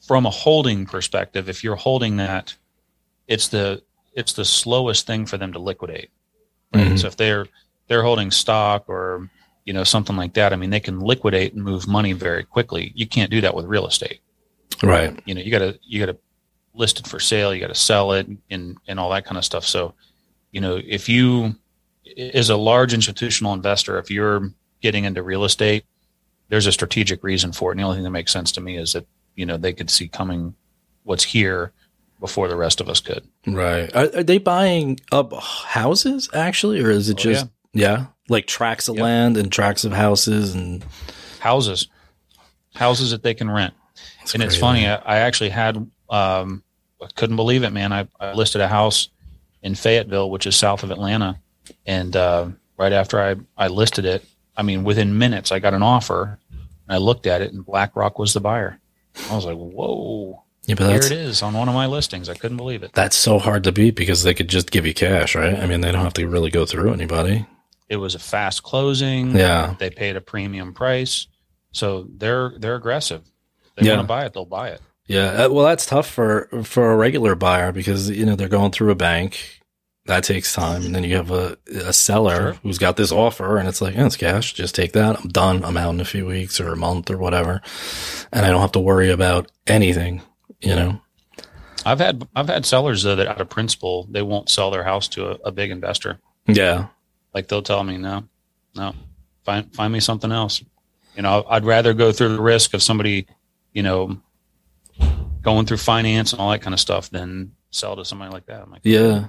from a holding perspective, if you're holding that, it's the, it's the slowest thing for them to liquidate. Right? Mm-hmm. So if they're, they're holding stock or, you know, something like that, I mean, they can liquidate and move money very quickly. You can't do that with real estate. Right. You know, you gotta, you gotta listed for sale, you got to sell it and, and all that kind of stuff. So, you know, if you, as a large institutional investor, if you're getting into real estate, there's a strategic reason for it. And the only thing that makes sense to me is that, you know, they could see coming what's here before the rest of us could. Right. Are, are they buying up houses actually? Or is it oh, just, yeah. yeah, like tracts of yep. land and tracts of houses and houses, houses that they can rent. That's and crazy. It's funny. I, I actually had, um, I couldn't believe it, man. I, I listed a house in Fayetteville, which is south of Atlanta. And, uh, right after I, I listed it, I mean, within minutes, I got an offer and I looked at it and BlackRock was the buyer. I was like, whoa, yeah, but here it is on one of my listings. I couldn't believe it. That's so hard to beat because they could just give you cash, right? I mean, they don't have to really go through anybody. It was a fast closing. Yeah. They paid a premium price. So they're, they're aggressive. They yeah. want to buy it. They'll buy it. Yeah. Well, that's tough for, for a regular buyer because, you know, they're going through a bank. That takes time. And then you have a, a seller sure. who's got this offer and it's like, yeah, it's cash. Just take that. I'm done. I'm out in a few weeks or a month or whatever. And I don't have to worry about anything, you know? I've had, I've had sellers though that out of principle, they won't sell their house to a, a big investor. Yeah. Like they'll tell me, no, no, find, find me something else. You know, I'd rather go through the risk of somebody, you know, going through finance and all that kind of stuff than sell to somebody like that. I'm like, yeah.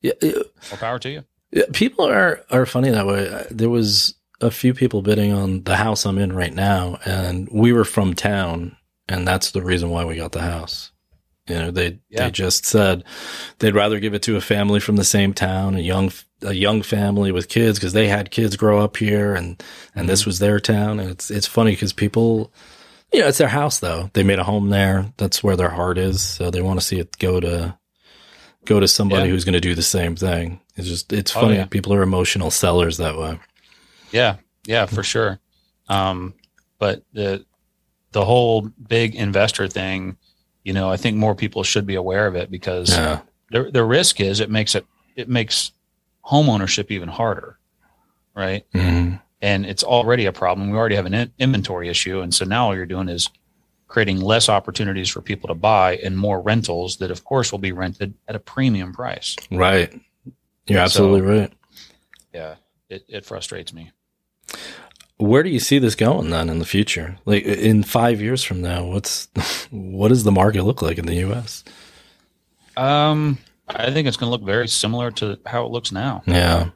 Yeah, more power to you. Yeah, people are, are funny that way. There was a few people bidding on the house I'm in right now, and we were from town, and that's the reason why we got the house. You know, they yeah. they just said they'd rather give it to a family from the same town, a young a young family with kids, because they had kids grow up here, and, and mm-hmm. this was their town. And it's it's funny because people, you know, it's their house though. They made a home there. That's where their heart is, so they want to see it go to. Go to somebody yeah. who's going to do the same thing. It's just, it's funny. Oh, yeah. People are emotional sellers that way. Yeah. Yeah, for sure. Um, but the, the whole big investor thing, you know, I think more people should be aware of it because yeah. the, the risk is it makes it, it makes home ownership even harder. Right. Mm-hmm. And it's already a problem. We already have an in- inventory issue. And so now all you're doing is creating less opportunities for people to buy and more rentals that, of course, will be rented at a premium price. Right. You're absolutely so, right. Yeah. It, it frustrates me. Where do you see this going then in the future? Like in five years from now, what's, what does the market look like in the U S? Um, I think it's going to look very similar to how it looks now. Yeah.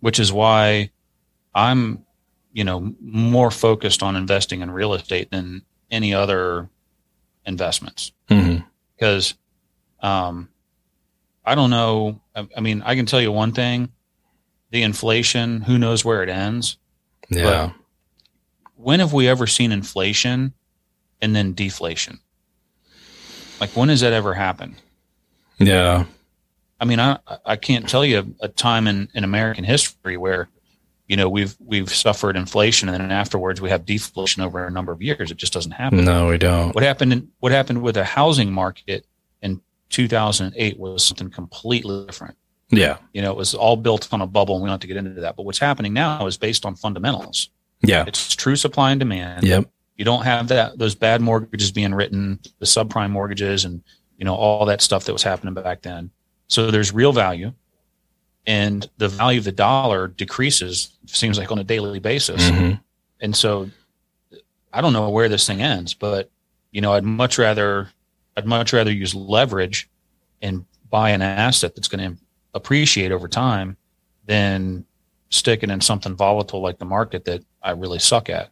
Which is why I'm, you know, more focused on investing in real estate than any other investments mm-hmm. because um, I don't know. I, I mean, I can tell you one thing, the inflation, who knows where it ends. Yeah. But when have we ever seen inflation and then deflation? Like when has that ever happened? Yeah. I mean, I, I can't tell you a time in, in American history where, you know, we've we've suffered inflation, and then afterwards we have deflation over a number of years. It just doesn't happen. No, we don't. What happened? In, what happened with the housing market in two thousand eight was something completely different. Yeah, you know, it was all built on a bubble, and we don't have to get into that. But what's happening now is based on fundamentals. Yeah, it's true supply and demand. Yep. You don't have that those bad mortgages being written, the subprime mortgages, and you know all that stuff that was happening back then. So there's real value. And the value of the dollar decreases, seems like on a daily basis. Mm-hmm. And so I don't know where this thing ends, but you know, I'd much rather, I'd much rather use leverage and buy an asset that's going to appreciate over time than sticking in something volatile like the market that I really suck at.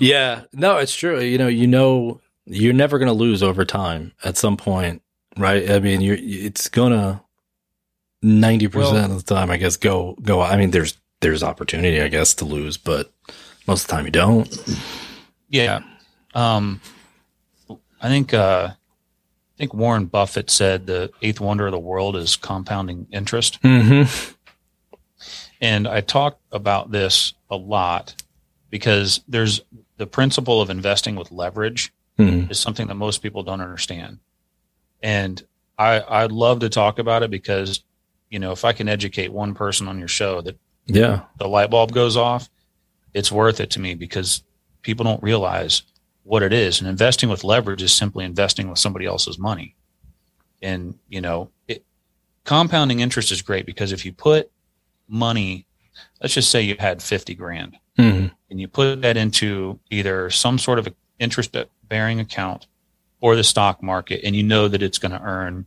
Yeah, no, it's true. You know, you know, you're never going to lose over time at some point, right? I mean, you're, it's going to, ninety percent well, of the time, I guess, go, go. I mean, there's, there's opportunity, I guess, to lose, but most of the time you don't. Yeah. Um, I think, uh, I think Warren Buffett said the eighth wonder of the world is compounding interest. Mm-hmm. And I talk about this a lot because there's the principle of investing with leverage mm-hmm. is something that most people don't understand. And I, I'd love to talk about it because you know, if I can educate one person on your show that yeah, the light bulb goes off, it's worth it to me because people don't realize what it is. And investing with leverage is simply investing with somebody else's money. And, you know, it, compounding interest is great because if you put money, let's just say you had fifty grand mm-hmm. and you put that into either some sort of interest bearing account or the stock market, and you know that it's going to earn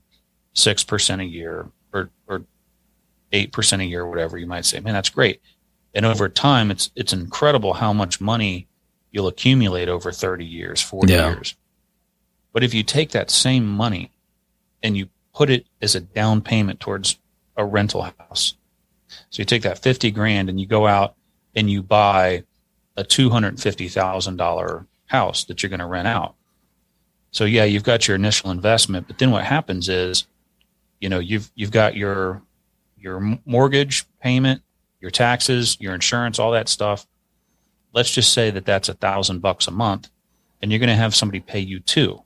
six percent a year or, or eight percent a year, whatever, you might say, man, that's great. And over time, it's, it's incredible how much money you'll accumulate over thirty years, forty yeah. years. But if you take that same money and you put it as a down payment towards a rental house, so you take that fifty grand and you go out and you buy a two hundred fifty thousand dollars house that you're going to rent out. So yeah, you've got your initial investment, but then what happens is, you know, you've, you've got your, your mortgage payment, your taxes, your insurance, all that stuff. Let's just say that that's a thousand bucks a month, and you're going to have somebody pay you two.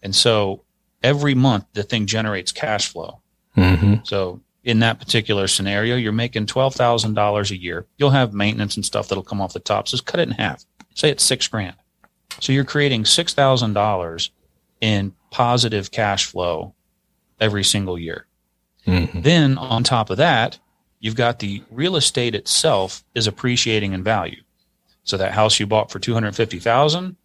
And so every month the thing generates cash flow. Mm-hmm. So in that particular scenario, you're making twelve thousand dollars a year. You'll have maintenance and stuff that'll come off the top. So just cut it in half. Say it's six grand. So you're creating six thousand dollars in positive cash flow every single year. Mm-hmm. Then on top of that, you've got the real estate itself is appreciating in value. So that house you bought for two hundred fifty thousand dollars,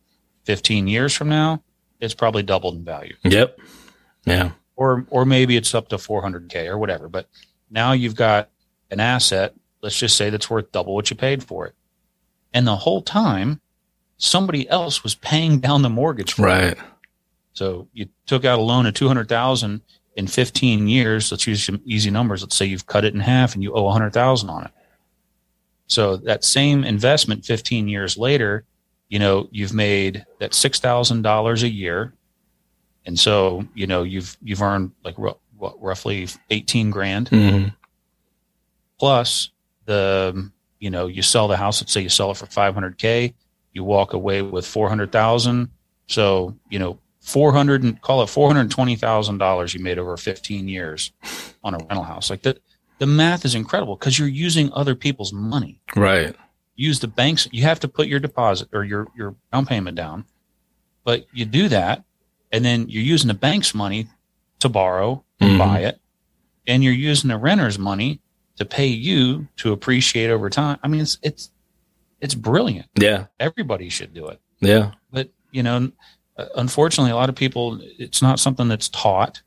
fifteen years from now, it's probably doubled in value. Yep. Yeah. Or, or maybe it's up to four hundred K or whatever. But now you've got an asset, let's just say that's worth double what you paid for it. And the whole time, somebody else was paying down the mortgage for right. it. So you took out a loan of two hundred thousand dollars in fifteen years. Let's use some easy numbers. Let's say you've cut it in half and you owe one hundred thousand dollars on it. So that same investment fifteen years later, you know, you've made that six thousand dollars a year. And so, you know, you've, you've earned like r- what, roughly eighteen grand mm-hmm. plus the, you know, you sell the house. Let's say you sell it for five hundred K. You walk away with four hundred thousand. So, you know, four hundred and call it four hundred twenty thousand dollars you made over fifteen years on a rental house. Like the, the math is incredible because you're using other people's money. Right. Use the banks. You have to put your deposit or your, your down payment down, but you do that. And then you're using the bank's money to borrow and mm-hmm. buy it. And you're using the renter's money to pay you to appreciate over time. I mean, it's, it's, It's brilliant. Yeah. Everybody should do it. Yeah. But, you know, unfortunately, a lot of people, it's not something that's taught,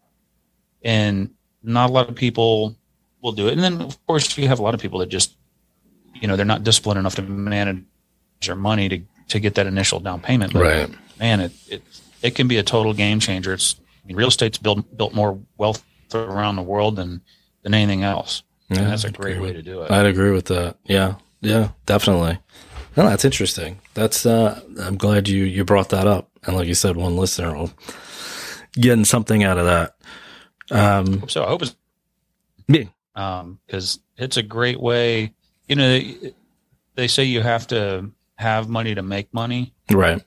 and not a lot of people will do it. And then, of course, you have a lot of people that just, you know, they're not disciplined enough to manage their money to, to get that initial down payment. But, right. man, it, it it can be a total game changer. It's I mean, real estate's built, built more wealth around the world than, than anything else. Yeah, and that's a great way to do it. I'd agree with that. Yeah. Yeah, definitely. No, that's interesting. That's uh, I'm glad you, you brought that up. And like you said, one listener will getting something out of that. Um, so I hope it's yeah. um, because it's a great way. You know, they, they say you have to have money to make money, right?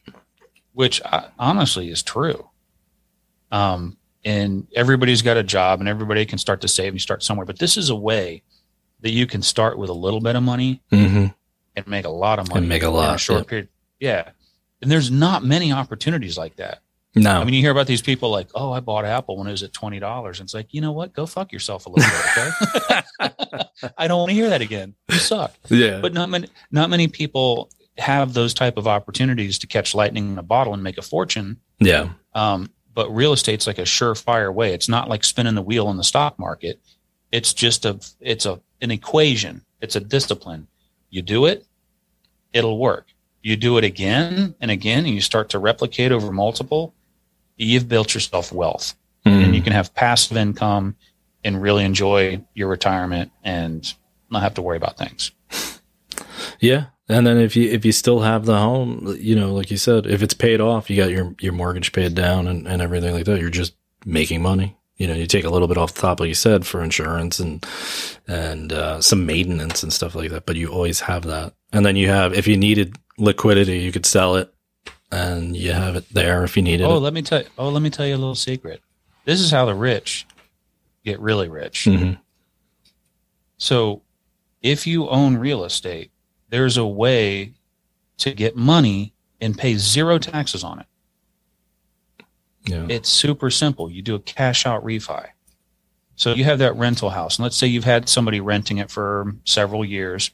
Which I, honestly is true. Um, and everybody's got a job, and everybody can start to save and start somewhere. But this is a way that you can start with a little bit of money mm-hmm. and make a lot of money and make a lot in a short yeah. period. Yeah. And there's not many opportunities like that. No. I mean, you hear about these people like, oh, I bought Apple when it was at twenty dollars. And it's like, you know what? Go fuck yourself a little bit. Okay. I don't want to hear that again. You suck. Yeah. But not many, not many people have those type of opportunities to catch lightning in a bottle and make a fortune. Yeah. Um, but real estate's like a surefire way. It's not like spinning the wheel in the stock market. It's just a, it's a, an equation. It's a discipline. You do it, it'll work. You do it again and again, and you start to replicate over multiple. You've built yourself wealth, mm. and you can have passive income and really enjoy your retirement and not have to worry about things. Yeah. And then if you, if you still have the home, you know, like you said, if it's paid off, you got your, your mortgage paid down and, and everything like that. You're just making money. You know, you take a little bit off the top, like you said, for insurance and and uh, some maintenance and stuff like that. But you always have that. And then you have, if you needed liquidity, you could sell it, and you have it there if you needed. Oh, it. let me tell. You, oh, let me tell you a little secret. This is how the rich get really rich. Mm-hmm. So, if you own real estate, there's a way to get money and pay zero taxes on it. Yeah. It's super simple. You do a cash out refi. So you have that rental house, and let's say you've had somebody renting it for several years,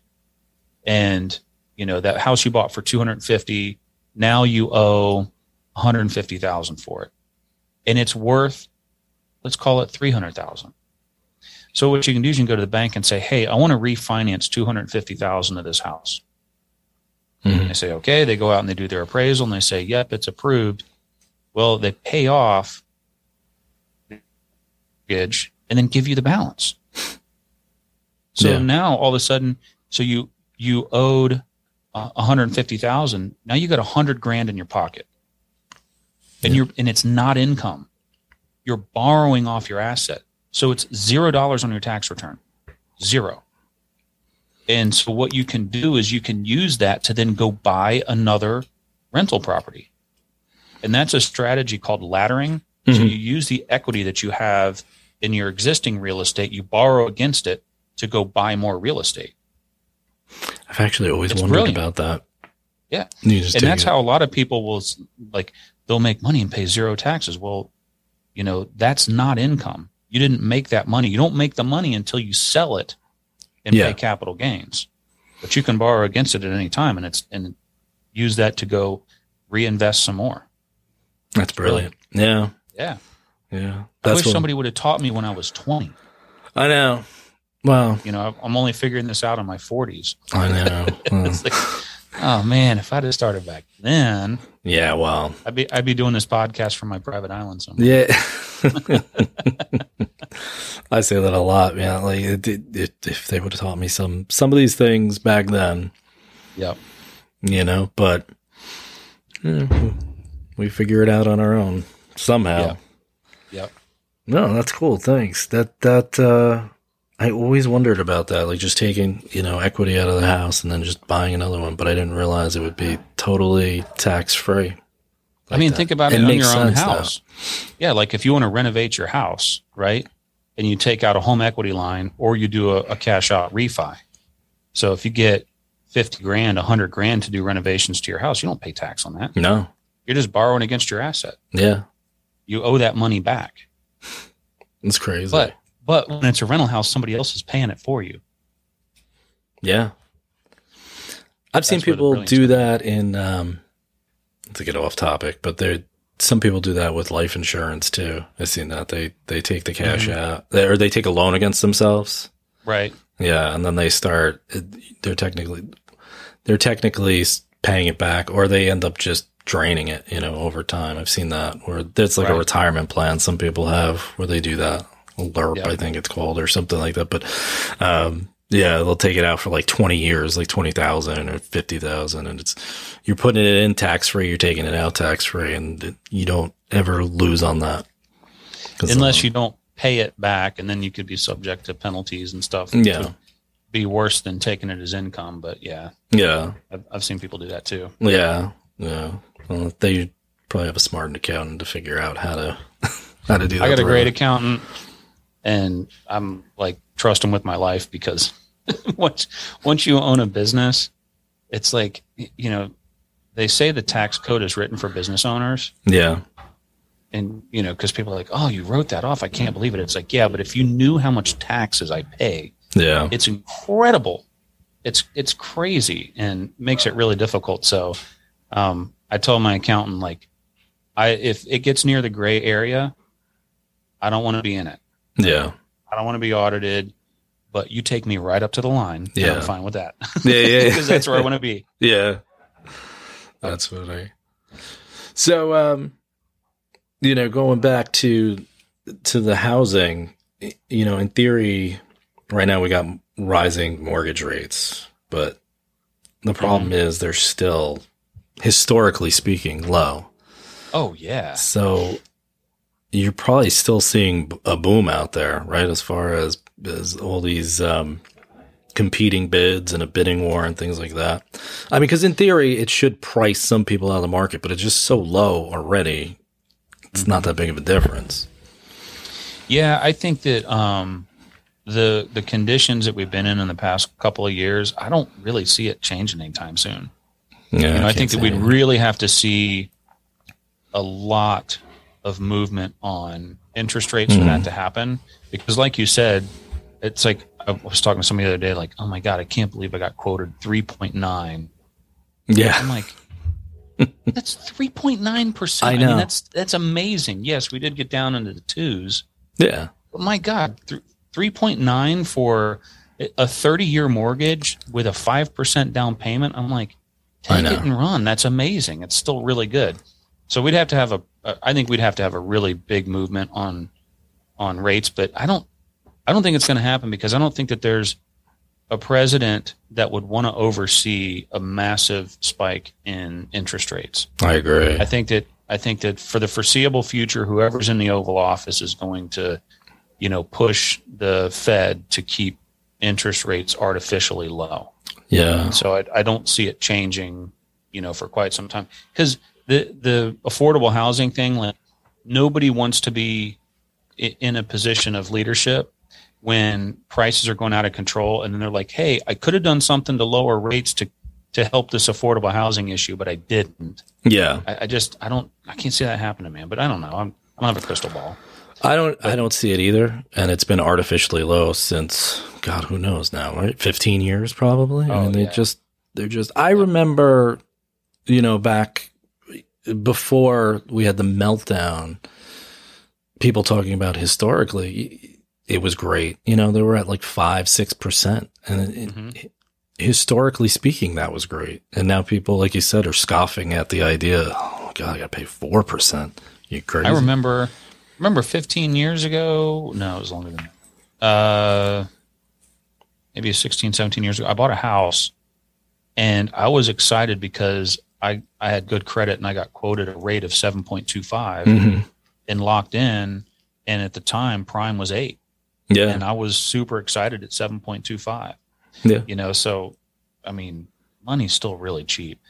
and you know that house you bought for two hundred fifty, now you owe one hundred fifty thousand for it, and it's worth, let's call it three hundred thousand. So what you can do is you can go to the bank and say, hey, I want to refinance two hundred fifty thousand of this house. Mm-hmm. And they say, okay, they go out and they do their appraisal and they say, yep, it's approved. Well, they pay off the mortgage and then give you the balance. So yeah. Now all of a sudden, so you, you owed uh, one hundred fifty thousand. Now you got a hundred grand in your pocket, and yeah. you're, and it's not income. You're borrowing off your asset. So it's zero dollars on your tax return, zero. And so what you can do is you can use that to then go buy another rental property. And that's a strategy called laddering. Mm-hmm. So you use the equity that you have in your existing real estate, you borrow against it to go buy more real estate. I've actually always it's wondered brilliant. About that. Yeah. And that's it. How a lot of people will, like, they'll make money and pay zero taxes. Well, you know, that's not income. You didn't make that money. You don't make the money until you sell it and yeah. pay capital gains. But you can borrow against it at any time, and it's and use that to go reinvest some more. That's brilliant. brilliant. Yeah. Yeah. Yeah. That's I wish what... somebody would have taught me when I was twenty. I know. Wow. You know, I'm only figuring this out in my forties. I know. It's like, oh man, if I'd have started back then. Yeah, well. I'd be I'd be doing this podcast from my private island somewhere. Yeah. I say that a lot, man. Like, it, it, it, if they would have taught me some some of these things back then. Yep. You know, but yeah, we figure it out on our own somehow. Yep. yep. No, that's cool. Thanks. That that uh, I always wondered about that, like just taking, you know, equity out of the house and then just buying another one, but I didn't realize it would be totally tax free. Like I mean, that. Think about it, it on your own house. Now. Yeah, like if you want to renovate your house, right, and you take out a home equity line or you do a, a cash out refi. So if you get fifty grand, a hundred grand to do renovations to your house, you don't pay tax on that. No, you're just borrowing against your asset. Yeah, you owe that money back. It's crazy. But but when it's a rental house, somebody else is paying it for you. Yeah, I've That's seen people do that in. Um, To get off topic, but there some people do that with life insurance too. I've seen that they they take the cash mm-hmm. out, they, or they take a loan against themselves, right? Yeah, and then they start. They're technically they're technically paying it back, or they end up just draining it, you know, over time. I've seen that where it's like right. a retirement plan. Some people have where they do that, LERP, yep. I think it's called, or something like that. But um, yeah, they'll take it out for like twenty years, like twenty thousand or fifty thousand, and it's you're putting it in tax free, you're taking it out tax free, and it, you don't ever lose on that, unless um, you don't pay it back, and then you could be subject to penalties and stuff. Yeah, to be worse than taking it as income, but yeah, yeah, I've, I've seen people do that too. Yeah, yeah, well, they probably have a smart accountant to figure out how to how to do that. I got a great accountant, and I'm like trust him with my life because. Once, once you own a business, it's like, you know, they say the tax code is written for business owners. Yeah. And, you know, because people are like, oh, you wrote that off. I can't believe it. It's like, yeah, but if you knew how much taxes I pay, yeah, it's incredible. It's it's crazy and makes it really difficult. So um, I told my accountant, like, I if it gets near the gray area, I don't want to be in it. Yeah. I don't want to be audited. But you take me right up to the line. Yeah. I'm fine with that. Yeah, yeah. Because that's where I want to be. Yeah. That's funny. So, um, you know, going back to to the housing, you know, in theory, right now we got rising mortgage rates. But the problem mm-hmm. is they're still, historically speaking, low. Oh, yeah. So you're probably still seeing a boom out there, right, as far as – there's all these um, competing bids and a bidding war and things like that. I mean, because in theory, it should price some people out of the market, but it's just so low already. It's not that big of a difference. Yeah, I think that um, the the conditions that we've been in in the past couple of years, I don't really see it changing anytime soon. Yeah, you know, I, I think that we'd anything. really have to see a lot of movement on interest rates mm-hmm. for that to happen. Because like you said, it's like, I was talking to somebody the other day, like, oh my God, I can't believe I got quoted three point nine. Yeah. I'm like, that's three point nine percent. I know. I mean, that's, that's amazing. Yes, we did get down into the twos. Yeah. But my God, th- three point nine for a thirty-year mortgage with a five percent down payment. I'm like, take it and run. That's amazing. It's still really good. So we'd have to have a, I think we'd have to have a really big movement on, on rates, but I don't, I don't think it's going to happen because I don't think that there's a president that would want to oversee a massive spike in interest rates. I agree. I think that, I think that for the foreseeable future, whoever's in the Oval Office is going to, you know, push the Fed to keep interest rates artificially low. Yeah. And so I, I don't see it changing, you know, for quite some time, because the, the affordable housing thing, like nobody wants to be in a position of leadership when prices are going out of control. And then they're like, hey, I could have done something to lower rates to, to help this affordable housing issue, but I didn't. Yeah. I, I just, I don't, I can't see that happening, man, but I don't know. I'm, I don't have a crystal ball. I don't, but, I don't see it either. And it's been artificially low since God, who knows now, right? fifteen years probably. Oh, I mean, they yeah. just, they're just, I yeah. remember, you know, back before we had the meltdown, people talking about historically, it was great. You know, they were at like five, six percent. And it, mm-hmm. it, historically speaking, that was great. And now people, like you said, are scoffing at the idea. Oh God, I got to pay four percent. You crazy. I remember, remember fifteen years ago. No, it was longer than that. Uh, maybe sixteen, seventeen years ago. I bought a house and I was excited because I, I had good credit and I got quoted a rate of seven point two five mm-hmm. and locked in. And at the time prime was eight. Yeah. And I was super excited at seven point two five. Yeah. You know, so, I mean, money's still really cheap.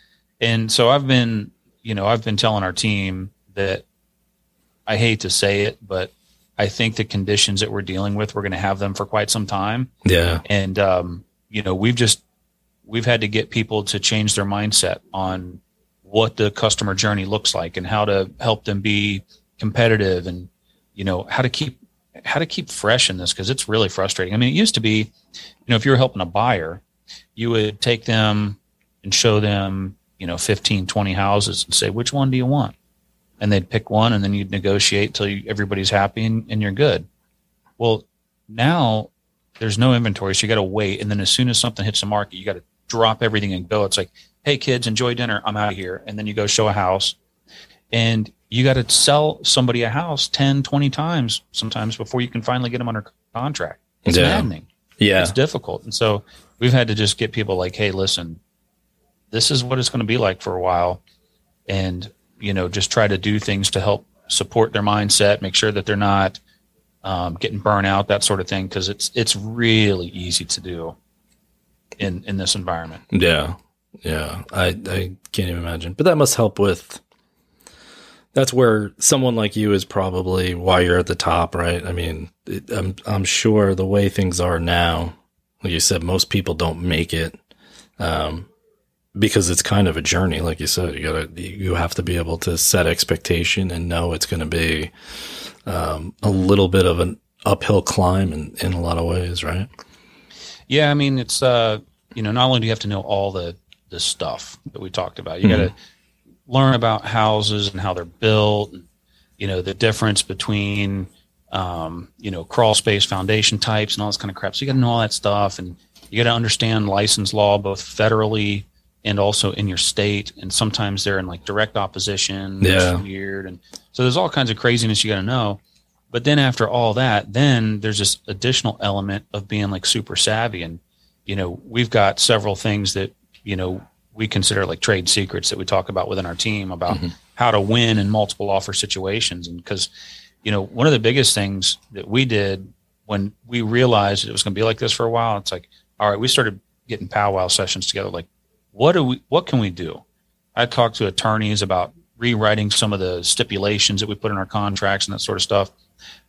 And so I've been, you know, I've been telling our team that I hate to say it, but I think the conditions that we're dealing with, we're going to have them for quite some time. Yeah. And, um, you know, we've just, we've had to get people to change their mindset on what the customer journey looks like and how to help them be competitive and, you know, how to keep, how to keep fresh in this, because it's really frustrating. I mean, it used to be, you know, if you were helping a buyer, you would take them and show them, you know, fifteen, twenty houses and say, which one do you want? And they'd pick one and then you'd negotiate till you, everybody's happy and, and you're good. Well, now there's no inventory. So you got to wait. And then as soon as something hits the market, you got to drop everything and go. It's like, hey kids, enjoy dinner. I'm out of here. And then you go show a house and you got to sell somebody a house ten, twenty times sometimes before you can finally get them under contract. It's yeah. maddening. Yeah. It's difficult. And so we've had to just get people like, hey, listen, this is what it's going to be like for a while. And, you know, just try to do things to help support their mindset, make sure that they're not um, getting burnt out, that sort of thing. Cause it's, it's really easy to do in, in this environment. Yeah. Yeah. I, I can't even imagine, but that must help with, that's where someone like you is probably why you're at the top, right? I mean, it, I'm, I'm sure the way things are now, like you said, most people don't make it. Um, Because it's kind of a journey, like you said, you gotta, you have to be able to set expectation and know it's going to be um, a little bit of an uphill climb in, in a lot of ways, right? Yeah, I mean, it's uh, you know, not only do you have to know all the the stuff that we talked about, you mm-hmm. got to learn about houses and how they're built, and, you know, the difference between um, you know, crawl space foundation types and all this kind of crap. So you got to know all that stuff, and you got to understand license law both federally and also in your state. And sometimes they're in like direct opposition. Yeah. Which is weird. And so there's all kinds of craziness you got to know. But then after all that, then there's this additional element of being like super savvy. And, you know, we've got several things that, you know, we consider like trade secrets that we talk about within our team about mm-hmm. how to win in multiple offer situations. And because, you know, one of the biggest things that we did when we realized it was going to be like this for a while, it's like, all right, we started getting powwow sessions together. Like, What do we? What can we do? I talked to attorneys about rewriting some of the stipulations that we put in our contracts and that sort of stuff.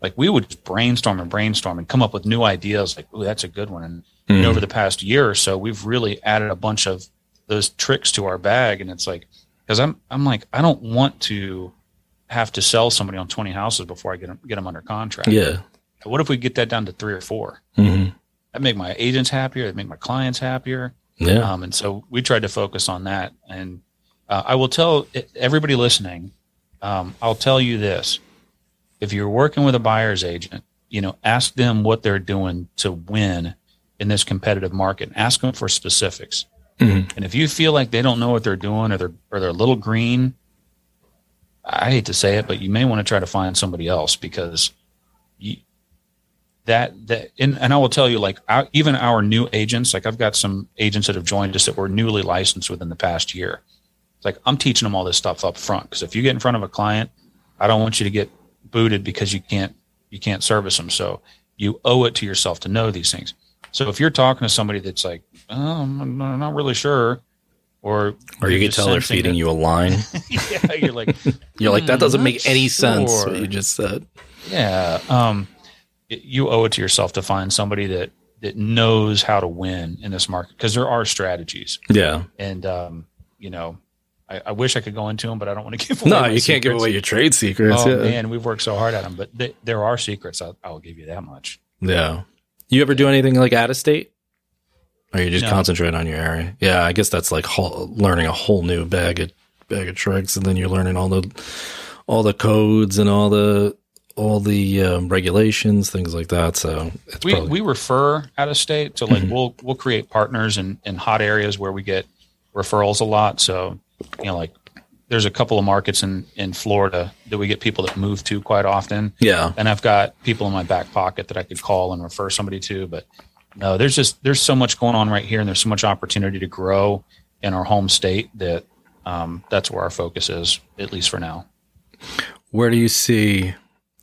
Like we would brainstorm and brainstorm and come up with new ideas. Like, ooh, that's a good one. And mm. you know, over the past year or so, we've really added a bunch of those tricks to our bag. And it's like, because I'm, I'm like, I don't want to have to sell somebody on twenty houses before I get them, get them under contract. Yeah. What if we get that down to three or four? Mm-hmm. That'd make my agents happier. That'd make my clients happier. Yeah. Um, and so we tried to focus on that. And uh, I will tell everybody listening, um, I'll tell you this. If you're working with a buyer's agent, you know, ask them what they're doing to win in this competitive market. Ask them for specifics. Mm-hmm. And if you feel like they don't know what they're doing, or they're, or they're a little green, I hate to say it, but you may want to try to find somebody else, because you, that, that, and, and I will tell you, like, I, even our new agents, like I've got some agents that have joined us that were newly licensed within the past year. It's like, I'm teaching them all this stuff up front. 'Cause if you get in front of a client, I don't want you to get booted because you can't, you can't service them. So you owe it to yourself to know these things. So if you're talking to somebody that's like, oh, I'm not really sure, or or you can tell they're feeding that, you a line. Yeah, you're like, you're like, that doesn't make any sense. Sure. What you just said. Yeah, um, it, you owe it to yourself to find somebody that that knows how to win in this market, because there are strategies. Yeah, and um, you know, I, I wish I could go into them, but I don't want to give away. No, you can't secrets. give away your trade secrets. Oh yeah. Man, we've worked so hard at them, but th- there are secrets. I'll, I'll give you that much. Yeah. You ever do anything like out of state? Or you just no. concentrate on your area? Yeah, I guess that's like whole, learning a whole new bag of bag of tricks, and then you're learning all the all the codes and all the all the um, regulations, things like that. So it's we probably... we refer out of state, so like mm-hmm. we'll we'll create partners in, in hot areas where we get referrals a lot. So you know, like there's a couple of markets in, in Florida that we get people that move to quite often. Yeah, and I've got people in my back pocket that I could call and refer somebody to, but. No, there's just there's so much going on right here, and there's so much opportunity to grow in our home state that um, that's where our focus is, at least for now. Where do you see,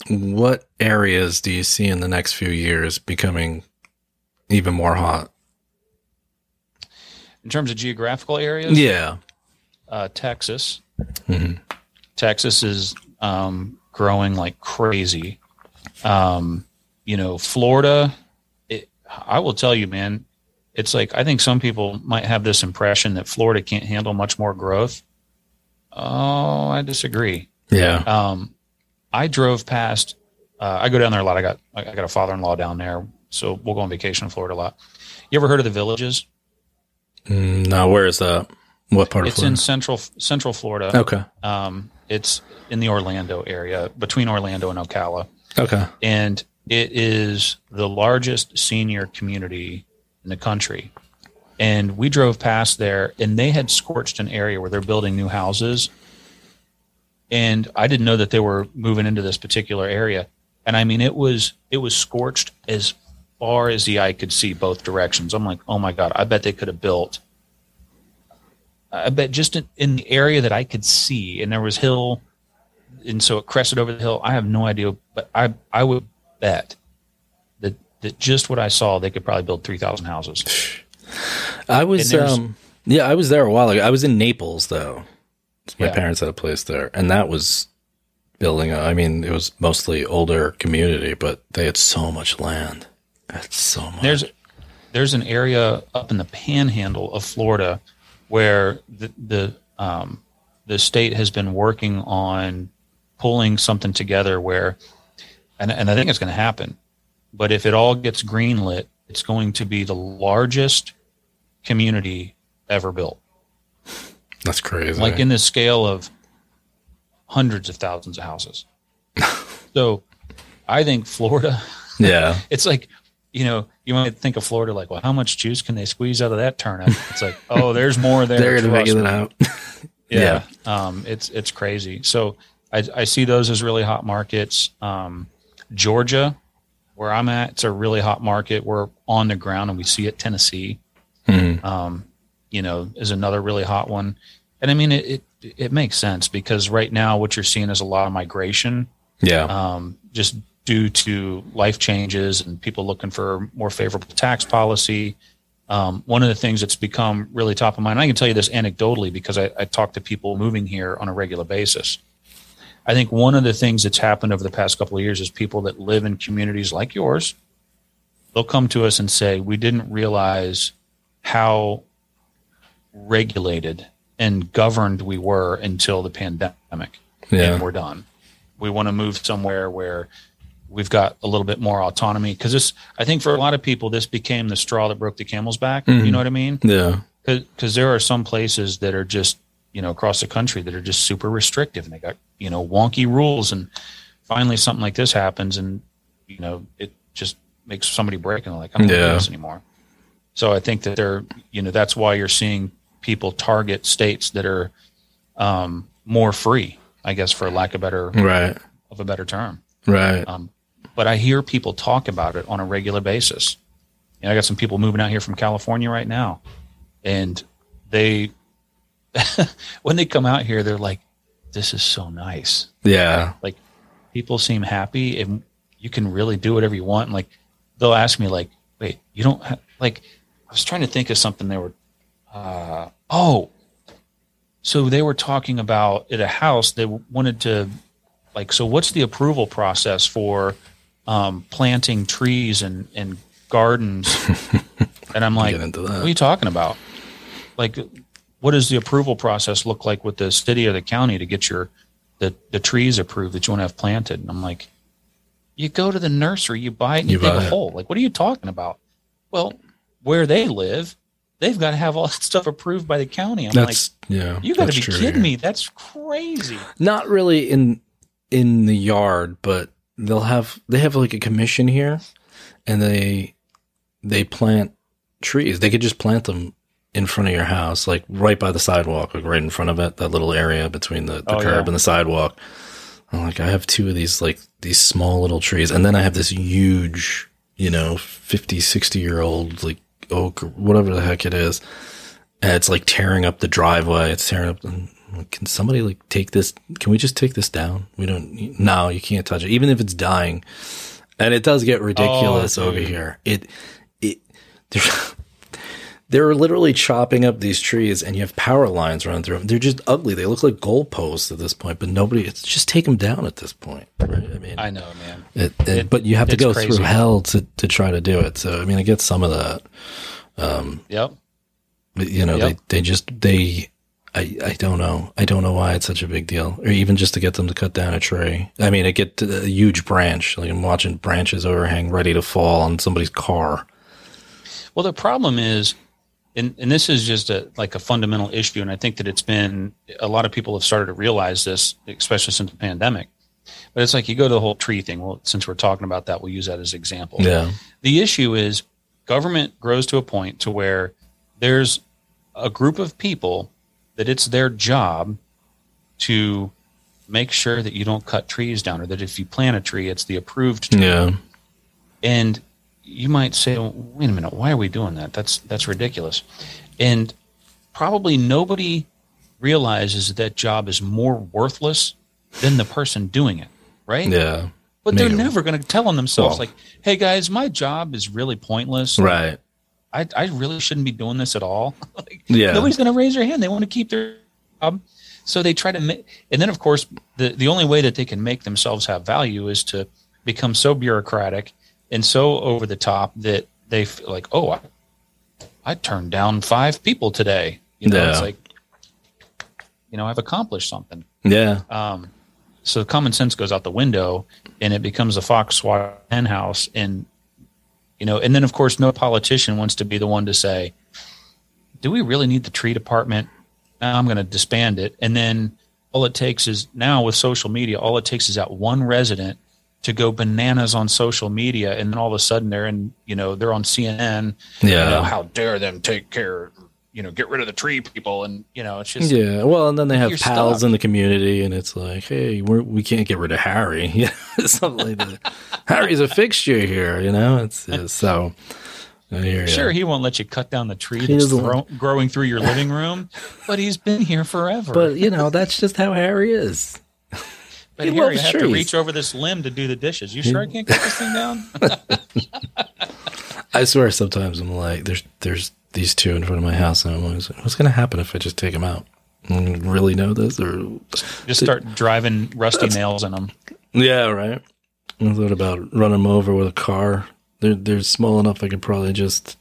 what areas do you see in the next few years becoming even more hot? In terms of geographical areas? Yeah. Uh, Texas. Mm-hmm. Texas is um, growing like crazy. Um, you know, Florida... I will tell you, man, it's like, I think some people might have this impression that Florida can't handle much more growth. Oh, I disagree. Yeah. Um, I drove past, uh, I go down there a lot. I got, I got a father-in-law down there. So we'll go on vacation in Florida a lot. You ever heard of The Villages? No. Where is that? What part of Florida? It's in central, central Florida. Okay. Um, it's in the Orlando area, between Orlando and Ocala. Okay. And it is the largest senior community in the country. And we drove past there, and they had scorched an area where they're building new houses. And I didn't know that they were moving into this particular area. And I mean, it was, it was scorched as far as the eye could see both directions. I'm like, oh my God, I bet they could have built. I bet just in, in the area that I could see, and there was hill. And so it crested over the hill. I have no idea, but I, I would, bet that that just what I saw, they could probably build three thousand houses. I was um, yeah, I was there a while ago. I was in Naples though. My yeah. parents had a place there, and that was building. A, I mean, it was mostly older community, but they had so much land. That's so much. There's there's an area up in the Panhandle of Florida where the the um, the state has been working on pulling something together where. And, and I think it's going to happen. But if it all gets greenlit, it's going to be the largest community ever built. That's crazy. Like in the scale of hundreds of thousands of houses. So I think Florida, yeah, it's like, you know, you might think of Florida like, well, how much juice can they squeeze out of that turnip? It's like, oh, there's more there. They're going to make it out. Yeah. yeah. Um, it's, it's crazy. So I, I see those as really hot markets. Um, Georgia, where I'm at, it's a really hot market. We're on the ground and we see it. Tennessee, mm-hmm. um, you know, is another really hot one. And I mean, it, it, it makes sense because right now what you're seeing is a lot of migration. Yeah. Um, just due to life changes and people looking for more favorable tax policy. Um, one of the things that's become really top of mind, I can tell you this anecdotally because I, I talk to people moving here on a regular basis. I think one of the things that's happened over the past couple of years is people that live in communities like yours, they'll come to us and say, we didn't realize how regulated and governed we were until the pandemic. Yeah. And we're done. We want to move somewhere where we've got a little bit more autonomy. Because this, I think for a lot of people, this became the straw that broke the camel's back. Mm-hmm. You know what I mean? Yeah. Because there are some places that are just, you know, across the country that are just super restrictive, and they got, you know, wonky rules. And finally something like this happens, and, you know, it just makes somebody break, and they're like, I'm not yeah. doing this anymore. So I think that they're, you know, that's why you're seeing people target states that are um, more free, I guess, for lack of better right. of a better term. Right. Um, but I hear people talk about it on a regular basis. You know, I got some people moving out here from California right now, and they, when they come out here, they're like, this is so nice. Yeah. Like, people seem happy, and you can really do whatever you want. And like, they'll ask me like, wait, you don't have, like, I was trying to think of something they were, uh, oh, so they were talking about at a house, they wanted to, like, so what's the approval process for um, planting trees and, and gardens? And I'm like, what are you talking about? Like, what does the approval process look like with the city or the county to get your the, the trees approved that you want to have planted? And I'm like, you go to the nursery, you buy it, and you, you dig a hole. Like, what are you talking about? Well, where they live, they've got to have all that stuff approved by the county. I'm that's, like, yeah, you got to be true, kidding yeah. me. That's crazy. Not really in in the yard, but they'll have they have like a commission here, and they they plant trees. They could just plant them in front of your house, like right by the sidewalk, like right in front of it, that little area between the, the oh, curb yeah. and the sidewalk. I'm like, I have two of these, like these small little trees, and then I have this huge, you know, fifty, sixty year old, like, oak or whatever the heck it is, and it's like tearing up the driveway. It's tearing up. And like, can somebody like take this? Can we just take this down? We don't need, no, you can't touch it, even if it's dying. And it does get ridiculous oh, over here. It, it, they're literally chopping up these trees, and you have power lines running through them. They're just ugly. They look like goalposts at this point, but nobody, it's just take them down at this point. Right? I mean, I know, man. It, it, it, but you have to go crazy. through hell to, to try to do it. So, I mean, I get some of that. Um, yep. You know, yep. They, they just, they, I, I don't know. I don't know why it's such a big deal, or even just to get them to cut down a tree. I mean, I get a huge branch. Like, I'm watching branches overhang ready to fall on somebody's car. Well, the problem is, And, and this is just a, like a fundamental issue, and I think that it's been a lot of people have started to realize this, especially since the pandemic. But it's like you go to the whole tree thing. Well, since we're talking about that, we'll use that as an example. Yeah. The issue is government grows to a point to where there's a group of people that it's their job to make sure that you don't cut trees down, or that if you plant a tree, it's the approved tree. Yeah. And you might say, well, wait a minute, why are we doing that? That's that's ridiculous. And probably nobody realizes that that job is more worthless than the person doing it, right? Yeah. But maybe. They're never going to tell on themselves, well, like, hey, guys, my job is really pointless. Right. I, I really shouldn't be doing this at all. Like, yeah. Nobody's going to raise their hand. They want to keep their job. So they try to make – and then, of course, the, the only way that they can make themselves have value is to become so bureaucratic and so over the top that they feel like, oh, I, I turned down five people today. You know, yeah. It's like, you know, I've accomplished something. Yeah. Um, so common sense goes out the window, and it becomes a fox swat henhouse. And, you know, and then of course, no politician wants to be the one to say, do we really need the tree department? Now I'm going to disband it. And then all it takes is now with social media, all it takes is that one resident to go bananas on social media, and then all of a sudden they're in, you know, they're on C N N. Yeah. You know, how dare them take care, you know, get rid of the tree people. And, you know, it's just. Yeah. Well, and then they have pals stuck in the community, and it's like, hey, we're, we can't get rid of Harry. Yeah. Something like that. Harry's a fixture here, you know? It's, it's so. Here, sure, yeah. He won't let you cut down the tree that's thro- growing through your living room, but he's been here forever. But, you know, that's just how Harry is. But here you have trees. to reach over this limb to do the dishes. You sure I can't cut this thing down? I swear sometimes I'm like, there's there's these two in front of my house, and I'm always like, what's going to happen if I just take them out? And really know this? Or just start it, driving rusty nails in them. Yeah, right? I thought about running them over with a car. They're, they're small enough I could probably just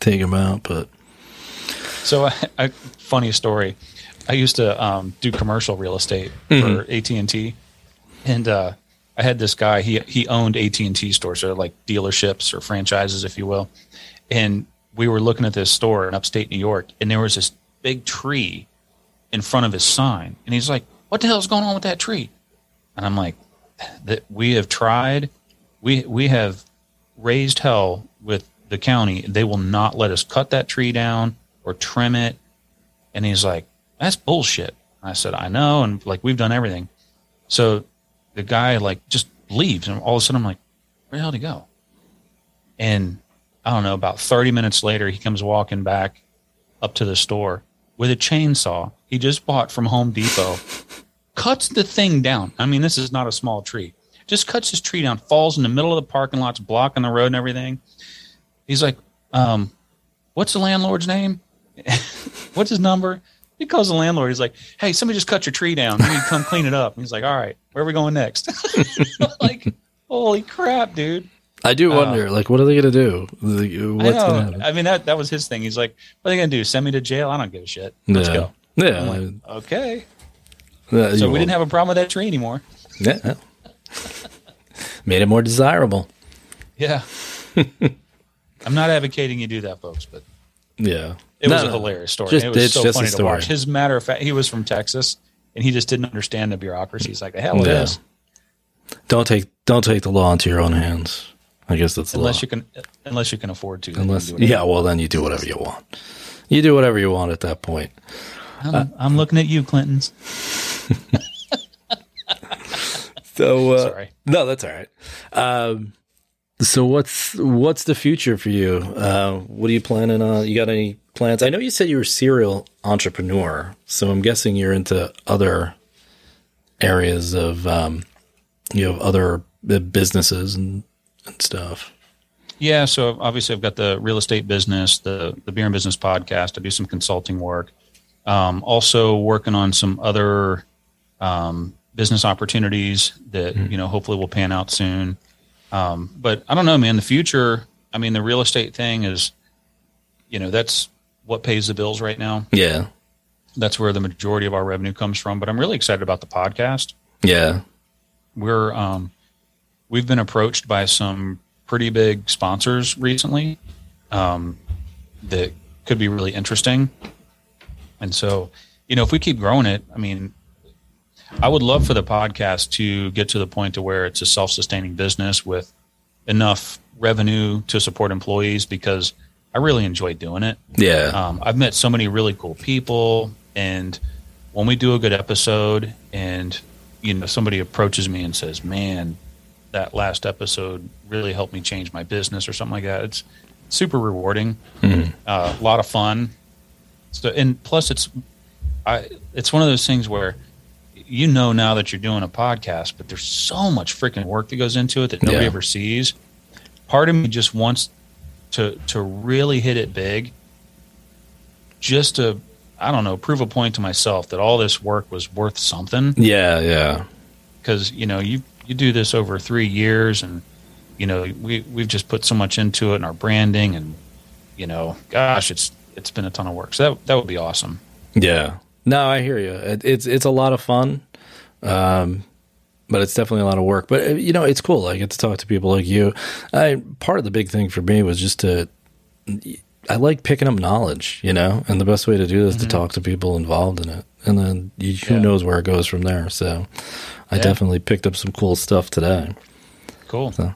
take them out. But So, I, I, funny story. I used to um, do commercial real estate mm-hmm. for A T and T. And uh, I had this guy, he he owned A T and T stores, or like dealerships or franchises, if you will. And we were looking at this store in upstate New York, and there was this big tree in front of his sign. And he's like, what the hell is going on with that tree? And I'm like, that we have tried, we we have raised hell with the county. They will not let us cut that tree down or trim it. And he's like, that's bullshit. And I said, I know. And like, we've done everything. So the guy like just leaves. And all of a sudden I'm like, where the hell did he go? And I don't know, about thirty minutes later, he comes walking back up to the store with a chainsaw he just bought from Home Depot, cuts the thing down. I mean, this is not a small tree. Just cuts his tree down, falls in the middle of the parking lots, blocking the road and everything. He's like, um, what's the landlord's name? What's his number? He calls the landlord. He's like, hey, somebody just cut your tree down. You need to come clean it up. And he's like, all right, where are we going next? Like, holy crap, dude. I do wonder, um, like, what are they going to do? What's I, know, gonna I mean, that that was his thing. He's like, what are they going to do? Send me to jail? I don't give a shit. Let's yeah. go. Yeah. I'm like, okay. Uh, so we won't. didn't have a problem with that tree anymore. Yeah. Made it more desirable. Yeah. I'm not advocating you do that, folks, but yeah, it no, was a hilarious story. Just, it was it's so funny to watch. As a matter of fact, he was from Texas, and he just didn't understand the bureaucracy. He's like, the hell it yeah. is. Don't take don't take the law into your own hands. I guess that's the unless law. you can unless you can afford to. Unless yeah, well then you do whatever you want. You do whatever you want at that point. I'm, uh, I'm looking at you, Clintons. So uh, sorry. No, that's all right. Um, so what's what's the future for you? Uh, what are you planning on? You got any plans? I know you said you were a serial entrepreneur, so I'm guessing you're into other areas of um, you know, other businesses and, and stuff. Yeah, so obviously I've got the real estate business, the the Beer and Business podcast. I do some consulting work. Um, also working on some other um, business opportunities that mm-hmm. you know hopefully will pan out soon. Um, but I don't know, man, the future, I mean, the real estate thing is, you know, that's what pays the bills right now. Yeah. That's where the majority of our revenue comes from, but I'm really excited about the podcast. Yeah. We're, um, we've been approached by some pretty big sponsors recently, um, that could be really interesting. And so, you know, if we keep growing it, I mean, I would love for the podcast to get to the point to where it's a self-sustaining business with enough revenue to support employees, because I really enjoy doing it. Yeah. Um, I've met so many really cool people, and when we do a good episode and, you know, somebody approaches me and says, man, that last episode really helped me change my business or something like that, it's super rewarding, mm. uh, a lot of fun. So, and plus it's, I, it's one of those things where, you know, now that you're doing a podcast, but there's so much freaking work that goes into it that nobody yeah. ever sees. Part of me just wants to to really hit it big, just to, I don't know, prove a point to myself that all this work was worth something. Yeah, yeah. Because, you know, you you do this over three years and, you know, we, we've just put so much into it and our branding and, you know, gosh, it's it's been a ton of work. So that that would be awesome. Yeah. No, I hear you. It, it's it's a lot of fun, um, but it's definitely a lot of work. But, you know, it's cool. I get to talk to people like you. I, part of the big thing for me was just to – I like picking up knowledge, you know, and the best way to do this mm-hmm. is to talk to people involved in it. And then you, who yeah. knows where it goes from there. So I yeah. definitely picked up some cool stuff today. Cool. So.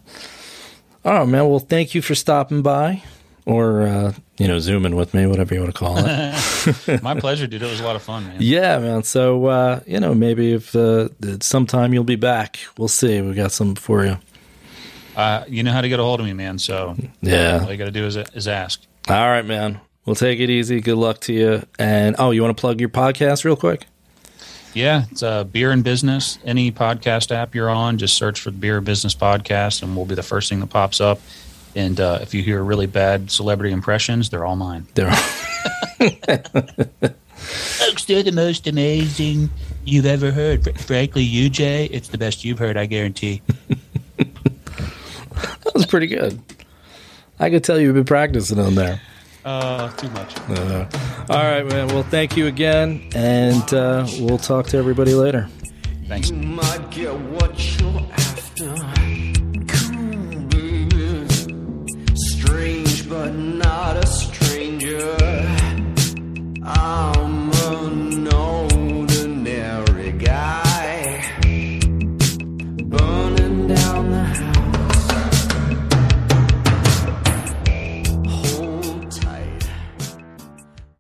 All right, man. Well, thank you for stopping by. Or, uh, you know, zooming with me, whatever you want to call it. My pleasure, dude. It was a lot of fun, man. Yeah, man. So, uh, you know, maybe if uh, sometime you'll be back. We'll see. We got something for you. Uh, you know how to get a hold of me, man. So, yeah. Um, all you got to do is, is ask. All right, man. We'll take it easy. Good luck to you. And, oh, you want to plug your podcast real quick? Yeah. It's uh, Beer and Business. Any podcast app you're on, just search for the Beer and Business Podcast, and we'll be the first thing that pops up. And uh, if you hear really bad celebrity impressions, they're all mine. They're all folks, they're the most amazing you've ever heard. Fr- frankly, you, Jay, it's the best you've heard, I guarantee. That was pretty good. I could tell you've been practicing on there. Uh, too much. Uh, all right, man. Well, thank you again, and uh, we'll talk to everybody later. Thanks. You might get what you're after. Cool, baby. Strange, but not a strange.